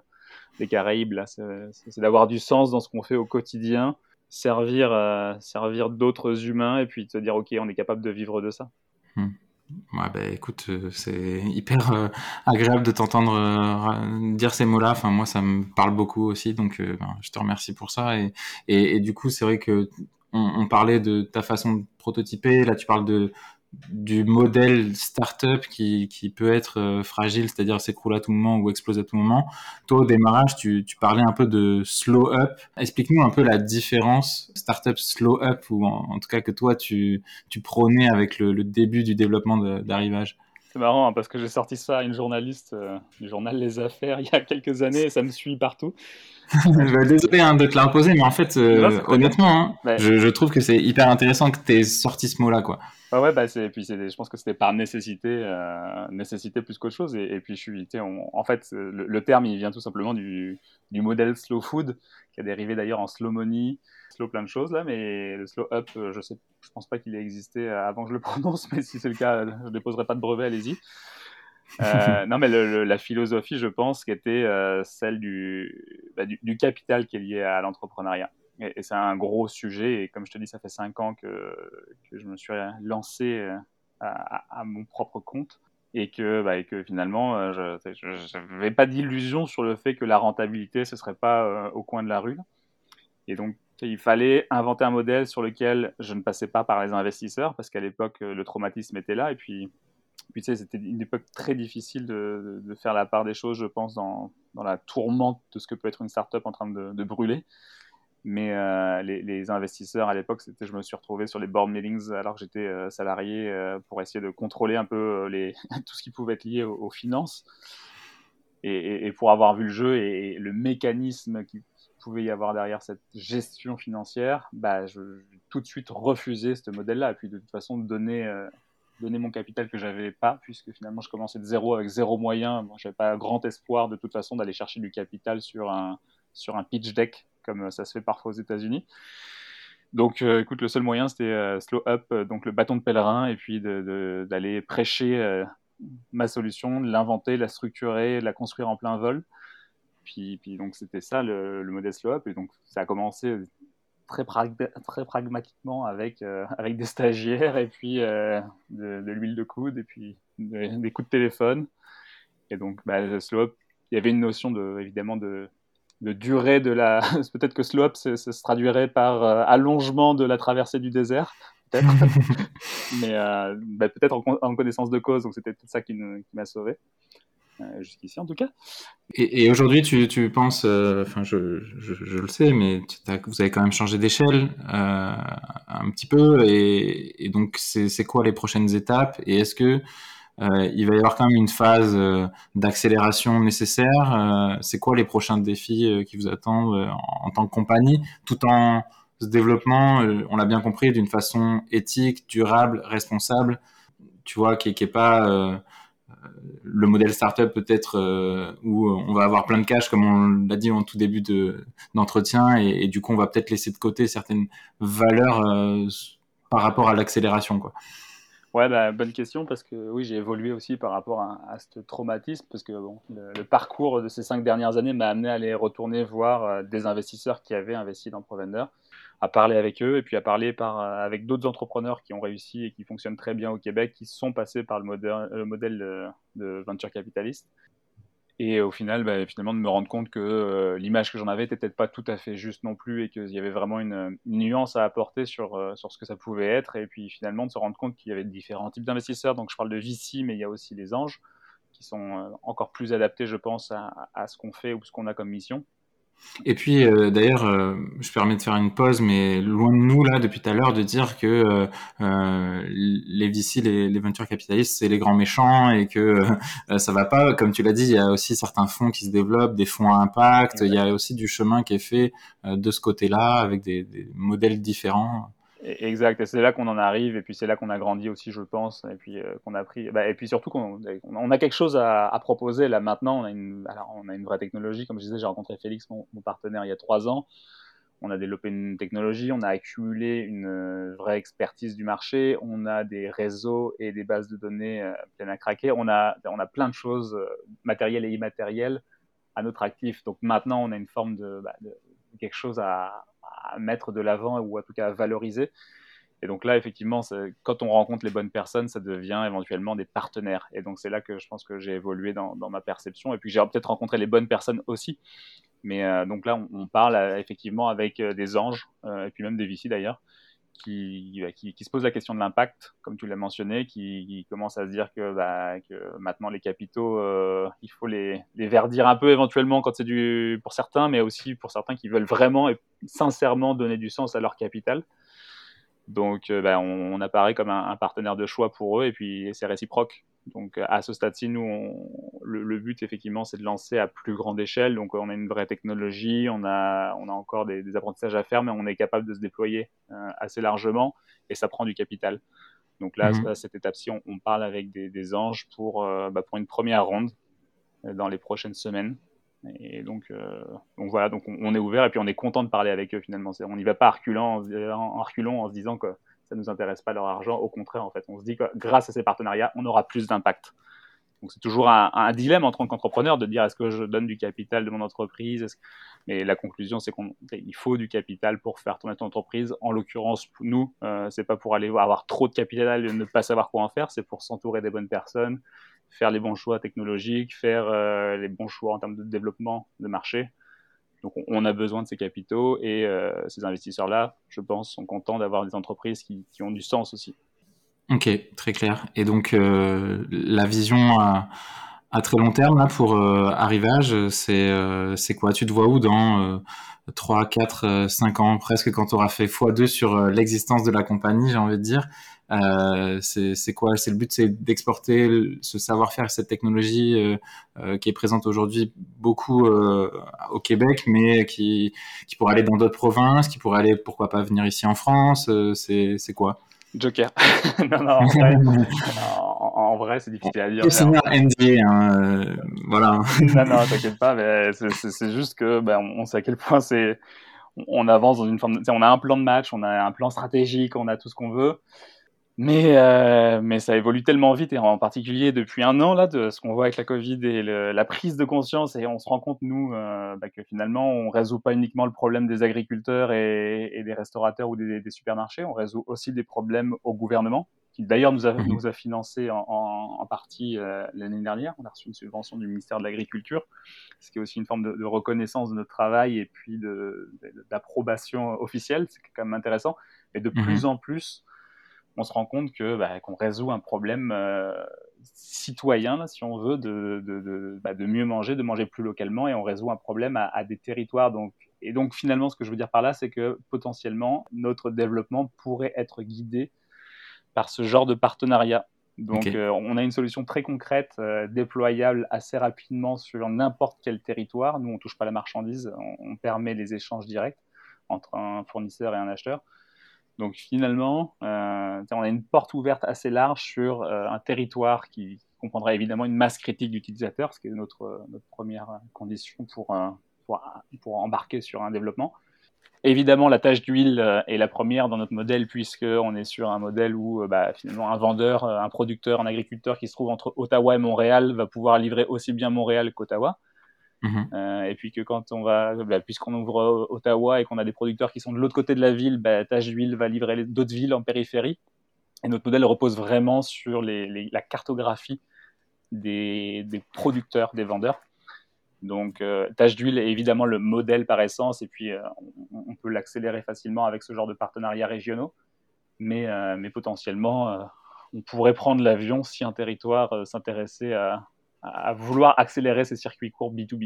des Caraïbes. Là. C'est, c'est, c'est d'avoir du sens dans ce qu'on fait au quotidien, servir, euh, servir d'autres humains et puis te dire « Ok, on est capable de vivre de ça mmh. ». Ouais, bah, écoute, euh, c'est hyper euh, agréable de t'entendre euh, dire ces mots-là. Enfin, moi, ça me parle beaucoup aussi, donc euh, ben, je te remercie pour ça. Et, et, et du coup, c'est vrai qu'on on parlait de ta façon de prototyper. Là, tu parles de... du modèle startup qui, qui peut être euh, fragile, c'est-à-dire s'écroule à tout moment ou explose à tout moment. Toi, au démarrage, tu, tu parlais un peu de slow-up. Explique-nous un peu la différence startup slow-up, ou en, en tout cas que toi, tu, tu prônais avec le, le début du développement de, d'arrivage. C'est marrant, hein, parce que j'ai sorti ça à une journaliste euh, du journal Les Affaires il y a quelques années, et ça me suit partout. Désolé hein, de te l'imposer, mais en fait, euh, non, honnêtement, hein, ouais. je, je trouve que c'est hyper intéressant que tu aies sorti ce mot-là, quoi. Ah ouais, bah c'est, puis c'est, je pense que c'était par nécessité, euh, nécessité plus qu'autre chose. Et, et puis je suis, on, en fait, le, le terme il vient tout simplement du, du modèle slow food, qui a dérivé d'ailleurs en slow money, slow plein de choses là, mais le slow up, je sais, je pense pas qu'il ait existé avant que je le prononce, mais si c'est le cas, je déposerai pas de brevet, allez-y. Euh, non mais le, le, la philosophie, je pense, qui était euh, celle du, bah, du, du capital qui est lié à l'entrepreneuriat. Et c'est un gros sujet, et comme je te dis, ça fait cinq ans que, que je me suis lancé à, à, à mon propre compte, et que, bah, et que finalement, je n'avais pas d'illusion sur le fait que la rentabilité, ce ne serait pas euh, au coin de la rue. Et donc, il fallait inventer un modèle sur lequel je ne passais pas par les investisseurs, parce qu'à l'époque, le traumatisme était là, et puis, puis tu sais, c'était une époque très difficile de, de faire la part des choses, je pense, dans, dans la tourmente de ce que peut être une start-up en train de, de brûler. Mais euh, les, les investisseurs à l'époque, c'était, je me suis retrouvé sur les board meetings alors que j'étais euh, salarié euh, pour essayer de contrôler un peu euh, les, tout ce qui pouvait être lié aux, aux finances. Et, et, et pour avoir vu le jeu et, et le mécanisme qui pouvait y avoir derrière cette gestion financière, bah, je, je tout de suite refusé ce modèle-là. Et puis, de toute façon, donner, euh, donner mon capital que je n'avais pas, puisque finalement, je commençais de zéro avec zéro moyen. Bon, je n'avais pas grand espoir, de toute façon, d'aller chercher du capital sur un, sur un pitch deck, comme ça se fait parfois aux États-Unis. Donc, euh, écoute, le seul moyen, c'était euh, slow up, euh, donc le bâton de pèlerin, et puis de, de, d'aller prêcher euh, ma solution, de l'inventer, de la structurer, de la construire en plein vol. Puis, puis donc, c'était ça, le, le modèle slow up. Et donc, ça a commencé très, pragma- très pragmatiquement avec, euh, avec des stagiaires, et puis euh, de, de l'huile de coude, et puis de, des coups de téléphone. Et donc, bah, le slow up, il y avait une notion, de, évidemment, de... de durée de la... Peut-être que slow up, ça se traduirait par euh, allongement de la traversée du désert, peut-être. Mais euh, bah, peut-être en, en connaissance de cause, donc c'était peut-être ça qui, nous, qui m'a sauvé. Euh, jusqu'ici, en tout cas. Et, et aujourd'hui, tu, tu penses... Enfin, euh, je, je, je le sais, mais vous avez quand même changé d'échelle euh, un petit peu. Et, et donc, c'est, c'est quoi les prochaines étapes? Et est-ce que Euh, il va y avoir quand même une phase euh, d'accélération nécessaire. Euh, c'est quoi les prochains défis euh, qui vous attendent euh, en, en tant que compagnie, tout en ce développement, euh, on l'a bien compris, d'une façon éthique, durable, responsable, tu vois, qui n'est pas euh, le modèle startup peut-être euh, où on va avoir plein de cash, comme on l'a dit en tout début de, d'entretien, et, et du coup, on va peut-être laisser de côté certaines valeurs euh, par rapport à l'accélération, quoi. Ouais, bah, bonne question, parce que oui, j'ai évolué aussi par rapport à, à ce traumatisme, parce que bon, le, le parcours de ces cinq dernières années m'a amené à aller retourner voir euh, des investisseurs qui avaient investi dans ProVender, à parler avec eux, et puis à parler par, euh, avec d'autres entrepreneurs qui ont réussi et qui fonctionnent très bien au Québec, qui sont passés par le, modè- le modèle de, de venture capitaliste. Et au final, bah, finalement, de me rendre compte que euh, l'image que j'en avais n'était peut-être pas tout à fait juste non plus, et qu'il y avait vraiment une, une nuance à apporter sur, euh, sur ce que ça pouvait être. Et puis finalement, de se rendre compte qu'il y avait différents types d'investisseurs. Donc je parle de V C, mais il y a aussi les anges qui sont euh, encore plus adaptés, je pense, à, à ce qu'on fait ou ce qu'on a comme mission. Et puis euh, d'ailleurs, euh, je permets de faire une pause, mais loin de nous là depuis tout à l'heure de dire que euh, euh, les V C, les, les venture capitalistes, c'est les grands méchants et que euh, ça va pas. Comme tu l'as dit, il y a aussi certains fonds qui se développent, des fonds à impact. Exactement. Il y a aussi du chemin qui est fait euh, de ce côté-là avec des, des modèles différents. Exact, et c'est là qu'on en arrive, et puis c'est là qu'on a grandi aussi, je pense, et puis euh, qu'on a pris, bah, et puis surtout qu'on on a quelque chose à, à proposer là maintenant. On a une, alors, on a une vraie technologie, comme je disais, j'ai rencontré Félix, mon, mon partenaire, il y a trois ans. On a développé une technologie, on a accumulé une vraie expertise du marché, on a des réseaux et des bases de données euh, pleines à craquer, on a, on a plein de choses matérielles et immatérielles à notre actif. Donc maintenant, on a une forme de, bah, de quelque chose à à mettre de l'avant, ou en tout cas à valoriser. Et donc là, effectivement, quand on rencontre les bonnes personnes, ça devient éventuellement des partenaires. Et donc c'est là que je pense que j'ai évolué dans, dans ma perception, et puis j'ai peut-être rencontré les bonnes personnes aussi. Mais euh, donc là, on, on parle euh, effectivement avec euh, des anges, euh, et puis même des V C d'ailleurs, qui, qui, qui se posent la question de l'impact, comme tu l'as mentionné, qui, qui commencent à se dire que, bah, que maintenant les capitaux, euh, il faut les, les verdir un peu éventuellement quand c'est du, pour certains, mais aussi pour certains qui veulent vraiment et sincèrement donner du sens à leur capital. Donc, euh, bah, on, on apparaît comme un, un partenaire de choix pour eux, et puis et c'est réciproque. Donc, à ce stade-ci, nous, on, le, le but, effectivement, c'est de lancer à plus grande échelle. Donc, on a une vraie technologie, on a, on a encore des, des apprentissages à faire, mais on est capable de se déployer euh, assez largement, et ça prend du capital. Donc là, mmh. à cette étape-ci, on, on parle avec des, des anges pour, euh, bah, pour une première ronde euh, dans les prochaines semaines. Et donc, euh, donc voilà, donc on, on est ouvert, et puis on est content de parler avec eux, finalement. C'est, on n'y va pas en reculant, en, en reculant, en se disant que ça ne nous intéresse pas leur argent. Au contraire, en fait, on se dit que grâce à ces partenariats, on aura plus d'impact. Donc c'est toujours un, un dilemme en tant qu'entrepreneur de dire est-ce que je donne du capital de mon entreprise, que... mais la conclusion c'est qu'il faut du capital pour faire tourner ton entreprise. En l'occurrence, nous, euh, c'est pas pour aller avoir trop de capital et ne pas savoir quoi en faire, c'est pour s'entourer des bonnes personnes, faire les bons choix technologiques, faire euh, les bons choix en termes de développement de marché. Donc, on a besoin de ces capitaux, et euh, ces investisseurs-là, je pense, sont contents d'avoir des entreprises qui, qui ont du sens aussi. Ok, très clair. Et donc, euh, la vision à, à très long terme là, pour euh, Arrivage, c'est, euh, c'est quoi? Tu te vois où dans euh, trois, quatre, cinq ans presque, quand tu auras fait fois deux sur euh, l'existence de la compagnie, j'ai envie de dire. Euh, c'est, c'est quoi? C'est le but, c'est d'exporter ce savoir-faire, cette technologie euh, euh, qui est présente aujourd'hui beaucoup euh, au Québec, mais qui, qui pourrait aller dans d'autres provinces, qui pourrait aller, pourquoi pas, venir ici en France. Euh, c'est, c'est quoi? Joker. non, non, en vrai, en, en vrai, c'est difficile à dire. C'est un N D A, hein, euh, voilà. non, non, t'inquiète pas, mais c'est, c'est, c'est juste que, ben, on sait à quel point c'est, on avance dans une forme de, tu sais, on a un plan de match, on a un plan stratégique, on a tout ce qu'on veut, mais, euh, mais ça évolue tellement vite, et en particulier depuis un an, là, de ce qu'on voit avec la Covid et le, la prise de conscience, et on se rend compte, nous, euh, bah, que finalement, on ne résout pas uniquement le problème des agriculteurs et, et des restaurateurs ou des, des supermarchés, on résout aussi des problèmes au gouvernement, qui d'ailleurs nous a, nous a financé en, en, en partie euh, l'année dernière. On a reçu une subvention du ministère de l'Agriculture, ce qui est aussi une forme de, de reconnaissance de notre travail et puis de, de, d'approbation officielle, c'est quand même intéressant. Et de mmh. plus en plus, on se rend compte que, bah, qu'on résout un problème euh, citoyen, là, si on veut, de, de, de, bah, de mieux manger, de manger plus localement, et on résout un problème à, à des territoires. Donc, et donc finalement, ce que je veux dire par là, c'est que potentiellement, notre développement pourrait être guidé par ce genre de partenariat. Donc, okay. euh, on a une solution très concrète, euh, déployable assez rapidement sur n'importe quel territoire. Nous, on ne touche pas la marchandise, on, on permet les échanges directs entre un fournisseur et un acheteur. Donc, finalement, euh, on a une porte ouverte assez large sur euh, un territoire qui comprendra évidemment une masse critique d'utilisateurs, ce qui est notre, notre première condition pour, euh, pour, pour embarquer sur un développement. Évidemment, la tâche d'huile est la première dans notre modèle, puisqu'on est sur un modèle où, bah, finalement, un vendeur, un producteur, un agriculteur qui se trouve entre Ottawa et Montréal va pouvoir livrer aussi bien Montréal qu'Ottawa. Mm-hmm. Euh, et puis que quand on va, bah, puisqu'on ouvre Ottawa et qu'on a des producteurs qui sont de l'autre côté de la ville, bah, la tâche d'huile va livrer d'autres villes en périphérie. Et notre modèle repose vraiment sur les, les, la cartographie des, des producteurs, des vendeurs. Donc, euh, tâche d'huile est évidemment le modèle par essence, et puis euh, on, on peut l'accélérer facilement avec ce genre de partenariats régionaux. Mais, euh, mais potentiellement, euh, on pourrait prendre l'avion si un territoire euh, s'intéressait à, à vouloir accélérer ces circuits courts B deux B.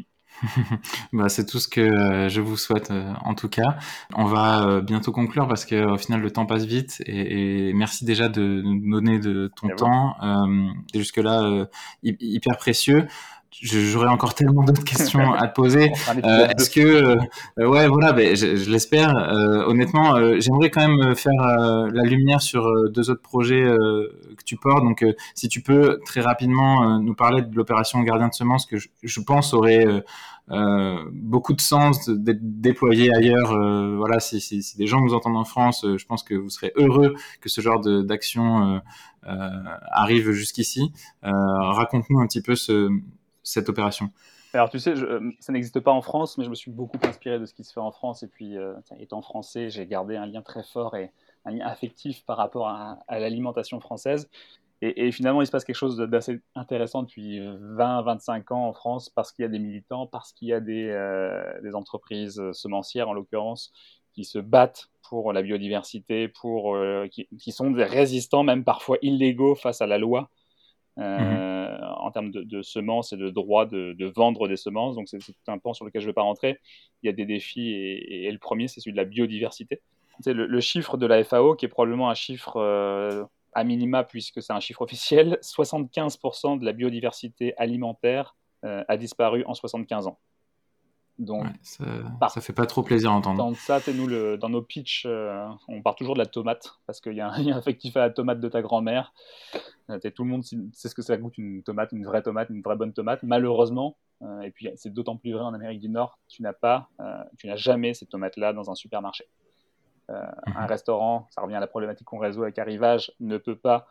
Bah, c'est tout ce que euh, je vous souhaite, euh, en tout cas. On va euh, bientôt conclure, parce que euh, au final le temps passe vite, et, et merci déjà de nous donner de ton et temps euh, jusque là euh, hyper précieux. J'aurais encore tellement d'autres questions à te poser. Euh, est-ce que, euh, ouais, voilà, ben, je, je l'espère. Euh, honnêtement, euh, j'aimerais quand même faire euh, la lumière sur euh, deux autres projets euh, que tu portes. Donc, euh, si tu peux très rapidement euh, nous parler de l'opération Gardien de Semence, que je, je pense aurait euh, euh, beaucoup de sens d'être déployée ailleurs. Euh, voilà, si, si, si des gens nous entendent en France, euh, je pense que vous serez heureux que ce genre de, d'action euh, euh, arrive jusqu'ici. Euh, raconte-nous un petit peu ce. cette opération. Alors, tu sais, je, ça n'existe pas en France, mais je me suis beaucoup inspiré de ce qui se fait en France. Et puis, euh, étant français, j'ai gardé un lien très fort et un lien affectif par rapport à, à l'alimentation française. Et, et finalement, il se passe quelque chose d'assez intéressant depuis vingt à vingt-cinq ans en France, parce qu'il y a des militants, parce qu'il y a des, euh, des entreprises semencières, en l'occurrence, qui se battent pour la biodiversité, pour, euh, qui, qui sont des résistants, même parfois illégaux, face à la loi. Euh, mmh. en termes de, de semences et de droit de, de vendre des semences. Donc, c'est, c'est un pan sur lequel je ne vais pas rentrer. Il y a des défis, et, et, et le premier, c'est celui de la biodiversité. C'est le, le chiffre de la F A O, qui est probablement un chiffre euh, à minima, puisque c'est un chiffre officiel, soixante-quinze pour cent de la biodiversité alimentaire euh, a disparu en soixante-quinze ans. Donc, ouais, ça ne fait pas trop plaisir à entendre. Dans, ça, nous, le, dans nos pitchs, euh, on part toujours de la tomate, parce qu'il y a un lien affectif à la tomate de ta grand-mère. Euh, tout le monde sait ce que ça coûte, une tomate, une vraie tomate, une vraie bonne tomate. Malheureusement, euh, et puis c'est d'autant plus vrai en Amérique du Nord, tu n'as, pas, euh, tu n'as jamais ces tomates-là dans un supermarché. Euh, mmh. Un restaurant, ça revient à la problématique qu'on résout avec Arrivage, ne peut pas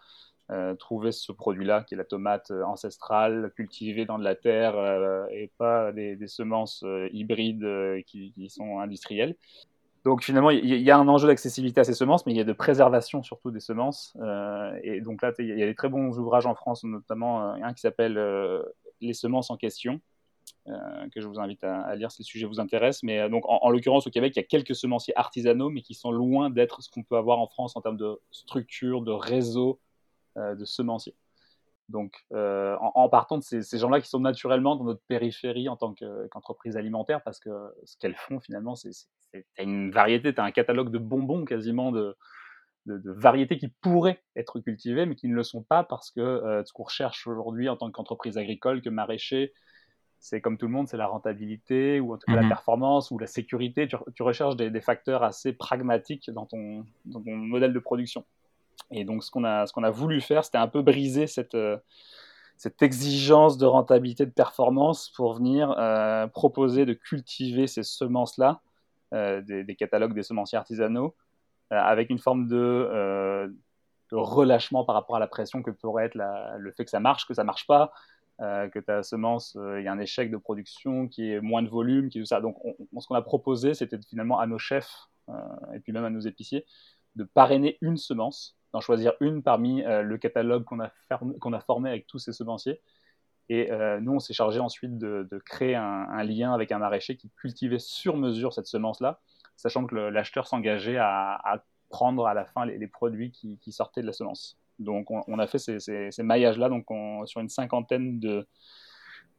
Euh, trouver ce produit-là, qui est la tomate ancestrale, cultivée dans de la terre, euh, et pas des, des semences euh, hybrides euh, qui, qui sont industrielles. Donc finalement, il y, y a un enjeu d'accessibilité à ces semences, mais il y a de préservation surtout des semences. Euh, et donc là, il y a des très bons ouvrages en France, notamment euh, un qui s'appelle euh, « Les semences en question », Euh, que je vous invite à, à lire si le sujet vous intéresse. Mais euh, donc, en, en l'occurrence, au Québec, il y a quelques semenciers artisanaux, mais qui sont loin d'être ce qu'on peut avoir en France en termes de structure, de réseau, de semenciers. Donc, euh, en, en partant de ces, ces gens-là qui sont naturellement dans notre périphérie en tant que, qu'entreprise alimentaire, parce que ce qu'elles font, finalement, c'est, c'est, c'est une variété, tu as un catalogue de bonbons quasiment de, de, de variétés qui pourraient être cultivées, mais qui ne le sont pas parce que euh, ce qu'on recherche aujourd'hui en tant qu'entreprise agricole, que maraîcher, c'est comme tout le monde, c'est la rentabilité ou en tout cas mmh. la performance ou la sécurité. Tu, tu recherches des, des facteurs assez pragmatiques dans ton, dans ton modèle de production. Et donc, ce qu'on a, ce qu'on a voulu faire, c'était un peu briser cette, euh, cette exigence de rentabilité, de performance pour venir euh, proposer de cultiver ces semences-là, euh, des, des catalogues des semenciers artisanaux, euh, avec une forme de, euh, de relâchement par rapport à la pression que pourrait être la, le fait que ça marche, que ça ne marche pas, euh, que ta semence, il euh, y a un échec de production, qu'il y ait moins de volume, qu'il y ait tout ça. Donc, on, on, ce qu'on a proposé, c'était finalement à nos chefs, euh, et puis même à nos épiciers, de parrainer une semence, d'en choisir une parmi euh, le catalogue qu'on a, ferme, qu'on a formé avec tous ces semenciers. Et euh, nous, on s'est chargé ensuite de, de créer un, un lien avec un maraîcher qui cultivait sur mesure cette semence-là, sachant que le, l'acheteur s'engageait à, à prendre à la fin les, les produits qui, qui sortaient de la semence. Donc, on, on a fait ces, ces, ces maillages-là donc on, sur une cinquantaine de,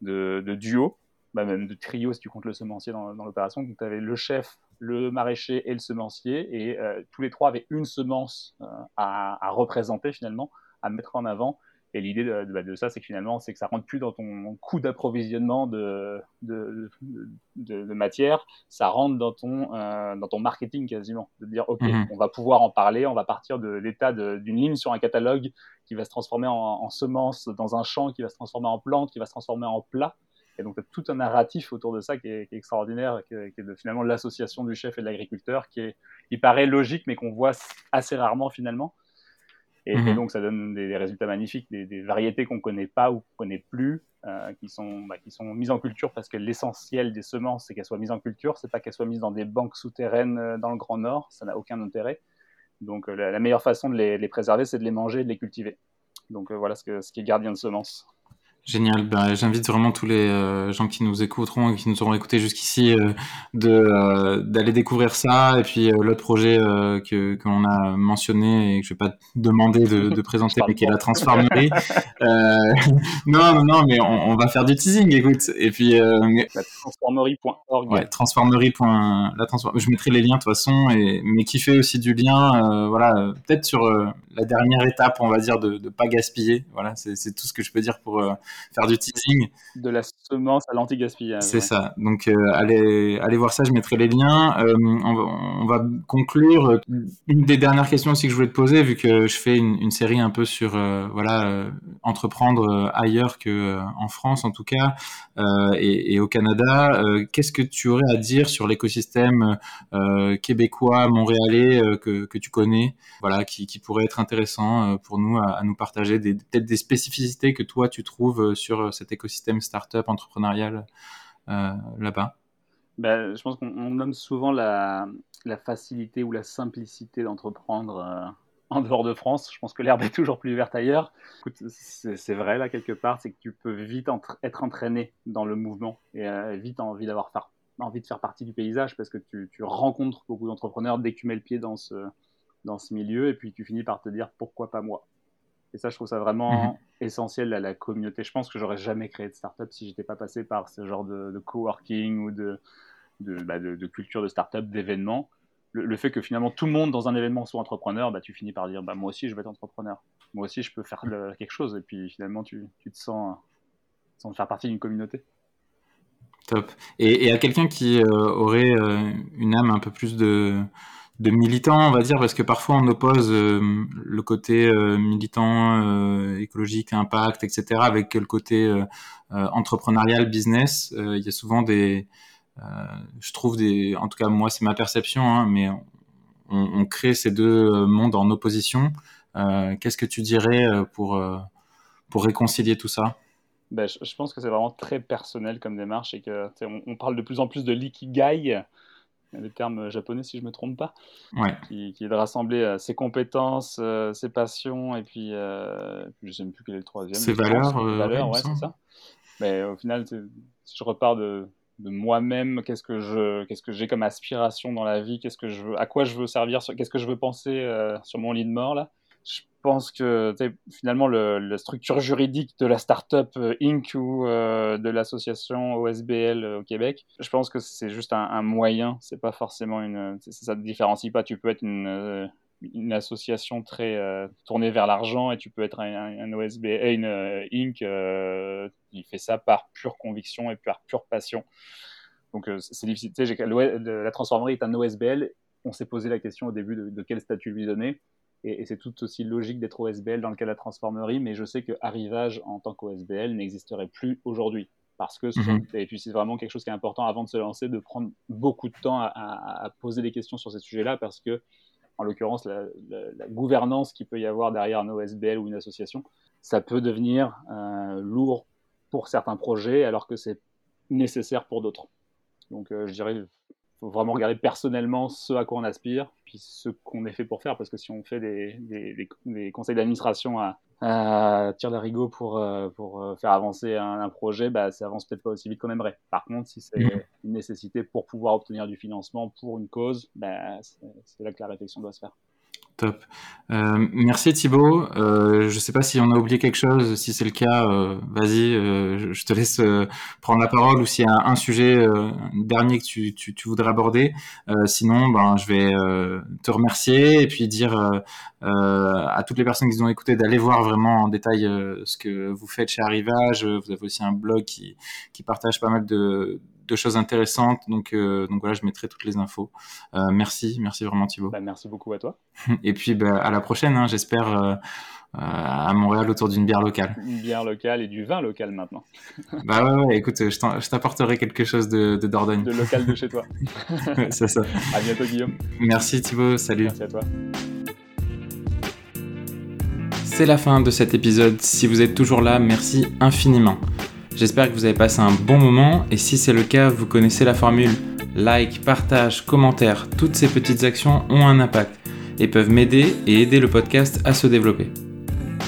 de, de duos, bah même de trios si tu comptes le semencier dans, dans l'opération. Donc, tu avais le chef, le maraîcher et le semencier, et euh, tous les trois avaient une semence euh, à, à représenter finalement, à mettre en avant. Et l'idée de, de, de ça, c'est que finalement, c'est que ça rentre plus dans ton coût d'approvisionnement de, de, de, de, de matière, ça rentre dans ton, euh, dans ton marketing quasiment, de dire ok, mmh. on va pouvoir en parler, on va partir de l'état de, d'une ligne sur un catalogue qui va se transformer en, en semence dans un champ, qui va se transformer en plante, qui va se transformer en plat. Et donc, tu as tout un narratif autour de ça qui est, qui est extraordinaire, qui est, qui est de, finalement l'association du chef et de l'agriculteur, qui, est, qui paraît logique, mais qu'on voit assez rarement finalement. Et, mmh. et donc, ça donne des, des résultats magnifiques, des, des variétés qu'on ne connaît pas ou qu'on ne connaît plus, euh, qui, sont, bah, qui sont mises en culture, parce que l'essentiel des semences, c'est qu'elles soient mises en culture, ce n'est pas qu'elles soient mises dans des banques souterraines dans le Grand Nord, ça n'a aucun intérêt. Donc, la, la meilleure façon de les, de les préserver, c'est de les manger et de les cultiver. Donc, euh, voilà ce, que, ce qui est gardien de semences. Génial. Ben, j'invite vraiment tous les euh, gens qui nous écouteront et qui nous auront écouté jusqu'ici euh, de, euh, d'aller découvrir ça. Et puis euh, l'autre projet euh, que, que l'on a mentionné et que je ne vais pas demander de, de présenter, mais qui est la Transformerie. euh, non, non, non, mais on, on va faire du teasing, écoute. Et puis euh, la Transformerie point org. Ouais, Transformerie. La transform... Je mettrai les liens de toute façon, et... mais qui fait aussi du lien, euh, voilà, peut-être sur euh, la dernière étape, on va dire, de ne pas gaspiller. Voilà, c'est, c'est tout ce que je peux dire pour... Euh, faire du teasing. De la semence à l'anti-gaspillage. C'est ouais. ça. Donc, euh, allez, allez voir ça, je mettrai les liens. Euh, on, va, on va conclure. Une des dernières questions aussi que je voulais te poser, vu que je fais une, une série un peu sur euh, voilà, euh, entreprendre ailleurs qu'en euh, France, en tout cas, euh, et, et au Canada. Euh, qu'est-ce que tu aurais à dire sur l'écosystème euh, québécois, montréalais, euh, que, que tu connais, voilà, qui, qui pourrait être intéressant euh, pour nous à, à nous partager, des, peut-être des spécificités que toi, tu trouves sur cet écosystème start-up entrepreneurial euh, là-bas? Ben, je pense qu'on on nomme souvent la, la facilité ou la simplicité d'entreprendre euh, en dehors de France. Je pense que l'herbe est toujours plus verte ailleurs. Écoute, c'est, c'est vrai, là, quelque part, c'est que tu peux vite entra- être entraîné dans le mouvement et euh, vite envie, d'avoir fa- envie de faire partie du paysage, parce que tu, tu rencontres beaucoup d'entrepreneurs dès que tu mets le pied dans ce, dans ce milieu, et puis tu finis par te dire « pourquoi pas moi ?» Et ça, je trouve ça vraiment mmh. essentiel à la communauté. Je pense que j'aurais jamais créé de start-up si je n'étais pas passé par ce genre de, de coworking ou de, de, bah de, de culture de start-up, d'événements. Le, le fait que finalement tout le monde dans un événement soit entrepreneur, bah, tu finis par dire bah, « moi aussi, je vais être entrepreneur. Moi aussi, je peux faire le, quelque chose. » Et puis finalement, tu, tu te sens, sens faire partie d'une communauté. Top. Et, et à quelqu'un qui euh, aurait euh, une âme un peu plus de... de militants, on va dire, parce que parfois on oppose euh, le côté euh, militant, euh, écologique, impact, et cetera, avec le côté euh, euh, entrepreneurial, business. Il euh, y a souvent des... Euh, je trouve des... En tout cas, moi, c'est ma perception, hein, mais on, on crée ces deux mondes en opposition. Euh, qu'est-ce que tu dirais pour, euh, pour réconcilier tout ça? Ben, je, je pense que c'est vraiment très personnel comme démarche, et que on, on parle de plus en plus de l'ikigai, le terme japonais si je ne me trompe pas, ouais. qui, qui est de rassembler euh, ses compétences, euh, ses passions, et puis euh, je ne sais même plus quel est le troisième. Ses valeurs. Pense, euh, valeurs, ouais, ouais c'est ça. Mais au final, si je repars de, de moi-même, qu'est-ce que, je, qu'est-ce que j'ai comme aspiration dans la vie, qu'est-ce que je veux, à quoi je veux servir, sur, qu'est-ce que je veux penser euh, sur mon lit de mort, là. Je pense que finalement, le, la structure juridique de la Startup Incorporated ou euh, de l'association O S B L euh, au Québec, je pense que c'est juste un, un moyen, c'est pas forcément une... C'est, ça ne te différencie pas, tu peux être une, euh, une association très euh, tournée vers l'argent, et tu peux être un, un O S B, une euh, Inc. Euh, il fait ça par pure conviction et par pure passion. Donc euh, c'est difficile. Tu sais, la Transformerie est un O S B L. On s'est posé la question au début de, de quel statut lui donner. Et, et c'est tout aussi logique d'être O S B L dans le cas de la Transformerie, mais je sais que Arrivage en tant qu'O S B L n'existerait plus aujourd'hui. Parce que ce sont, et puis c'est vraiment quelque chose qui est important avant de se lancer, de prendre beaucoup de temps à, à, à poser des questions sur ces sujets-là, parce que, en l'occurrence, la, la, la gouvernance qu'il peut y avoir derrière un O S B L ou une association, ça peut devenir euh, lourd pour certains projets, alors que c'est nécessaire pour d'autres. Donc, euh, je dirais, il faut vraiment regarder personnellement ce à quoi on aspire, puis ce qu'on est fait pour faire, parce que si on fait des, des, des, des conseils d'administration à Euh, tire l'arigot pour, euh, pour euh, faire avancer un, un projet, bah, ça avance peut-être pas aussi vite qu'on aimerait. Par contre, si c'est une nécessité pour pouvoir obtenir du financement pour une cause, bah, c'est, c'est là que la réflexion doit se faire. Top. Euh, merci Thibaut. Euh, je ne sais pas si on a oublié quelque chose. Si c'est le cas, euh, vas-y, euh, je te laisse euh, prendre la parole, ou s'il y a un sujet euh, dernier que tu, tu, tu voudrais aborder. Euh, sinon, ben, je vais euh, te remercier et puis dire euh, euh, à toutes les personnes qui nous ont écouté d'aller voir vraiment en détail euh, ce que vous faites chez Arrivage. Vous avez aussi un blog qui, qui partage pas mal de, de choses intéressantes. Donc, euh, donc voilà, je mettrai toutes les infos. Euh, merci, merci vraiment Thibaut. Bah, merci beaucoup à toi. Et puis bah, à la prochaine, hein, j'espère, euh, euh, à Montréal autour d'une bière locale. Une bière locale et du vin local maintenant. Bah ouais, ouais écoute, je, je t'apporterai quelque chose de, de Dordogne. De local de chez toi. Ouais, c'est ça. À bientôt Guillaume. Merci Thibaut, salut. Merci à toi. C'est la fin de cet épisode. Si vous êtes toujours là, merci infiniment. J'espère que vous avez passé un bon moment, et si c'est le cas, vous connaissez la formule. Like, partage, commentaire, toutes ces petites actions ont un impact et peuvent m'aider et aider le podcast à se développer.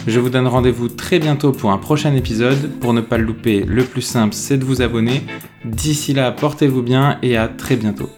Je vous donne rendez-vous très bientôt pour un prochain épisode. Pour ne pas le louper, le plus simple, c'est de vous abonner. D'ici là, portez-vous bien et à très bientôt.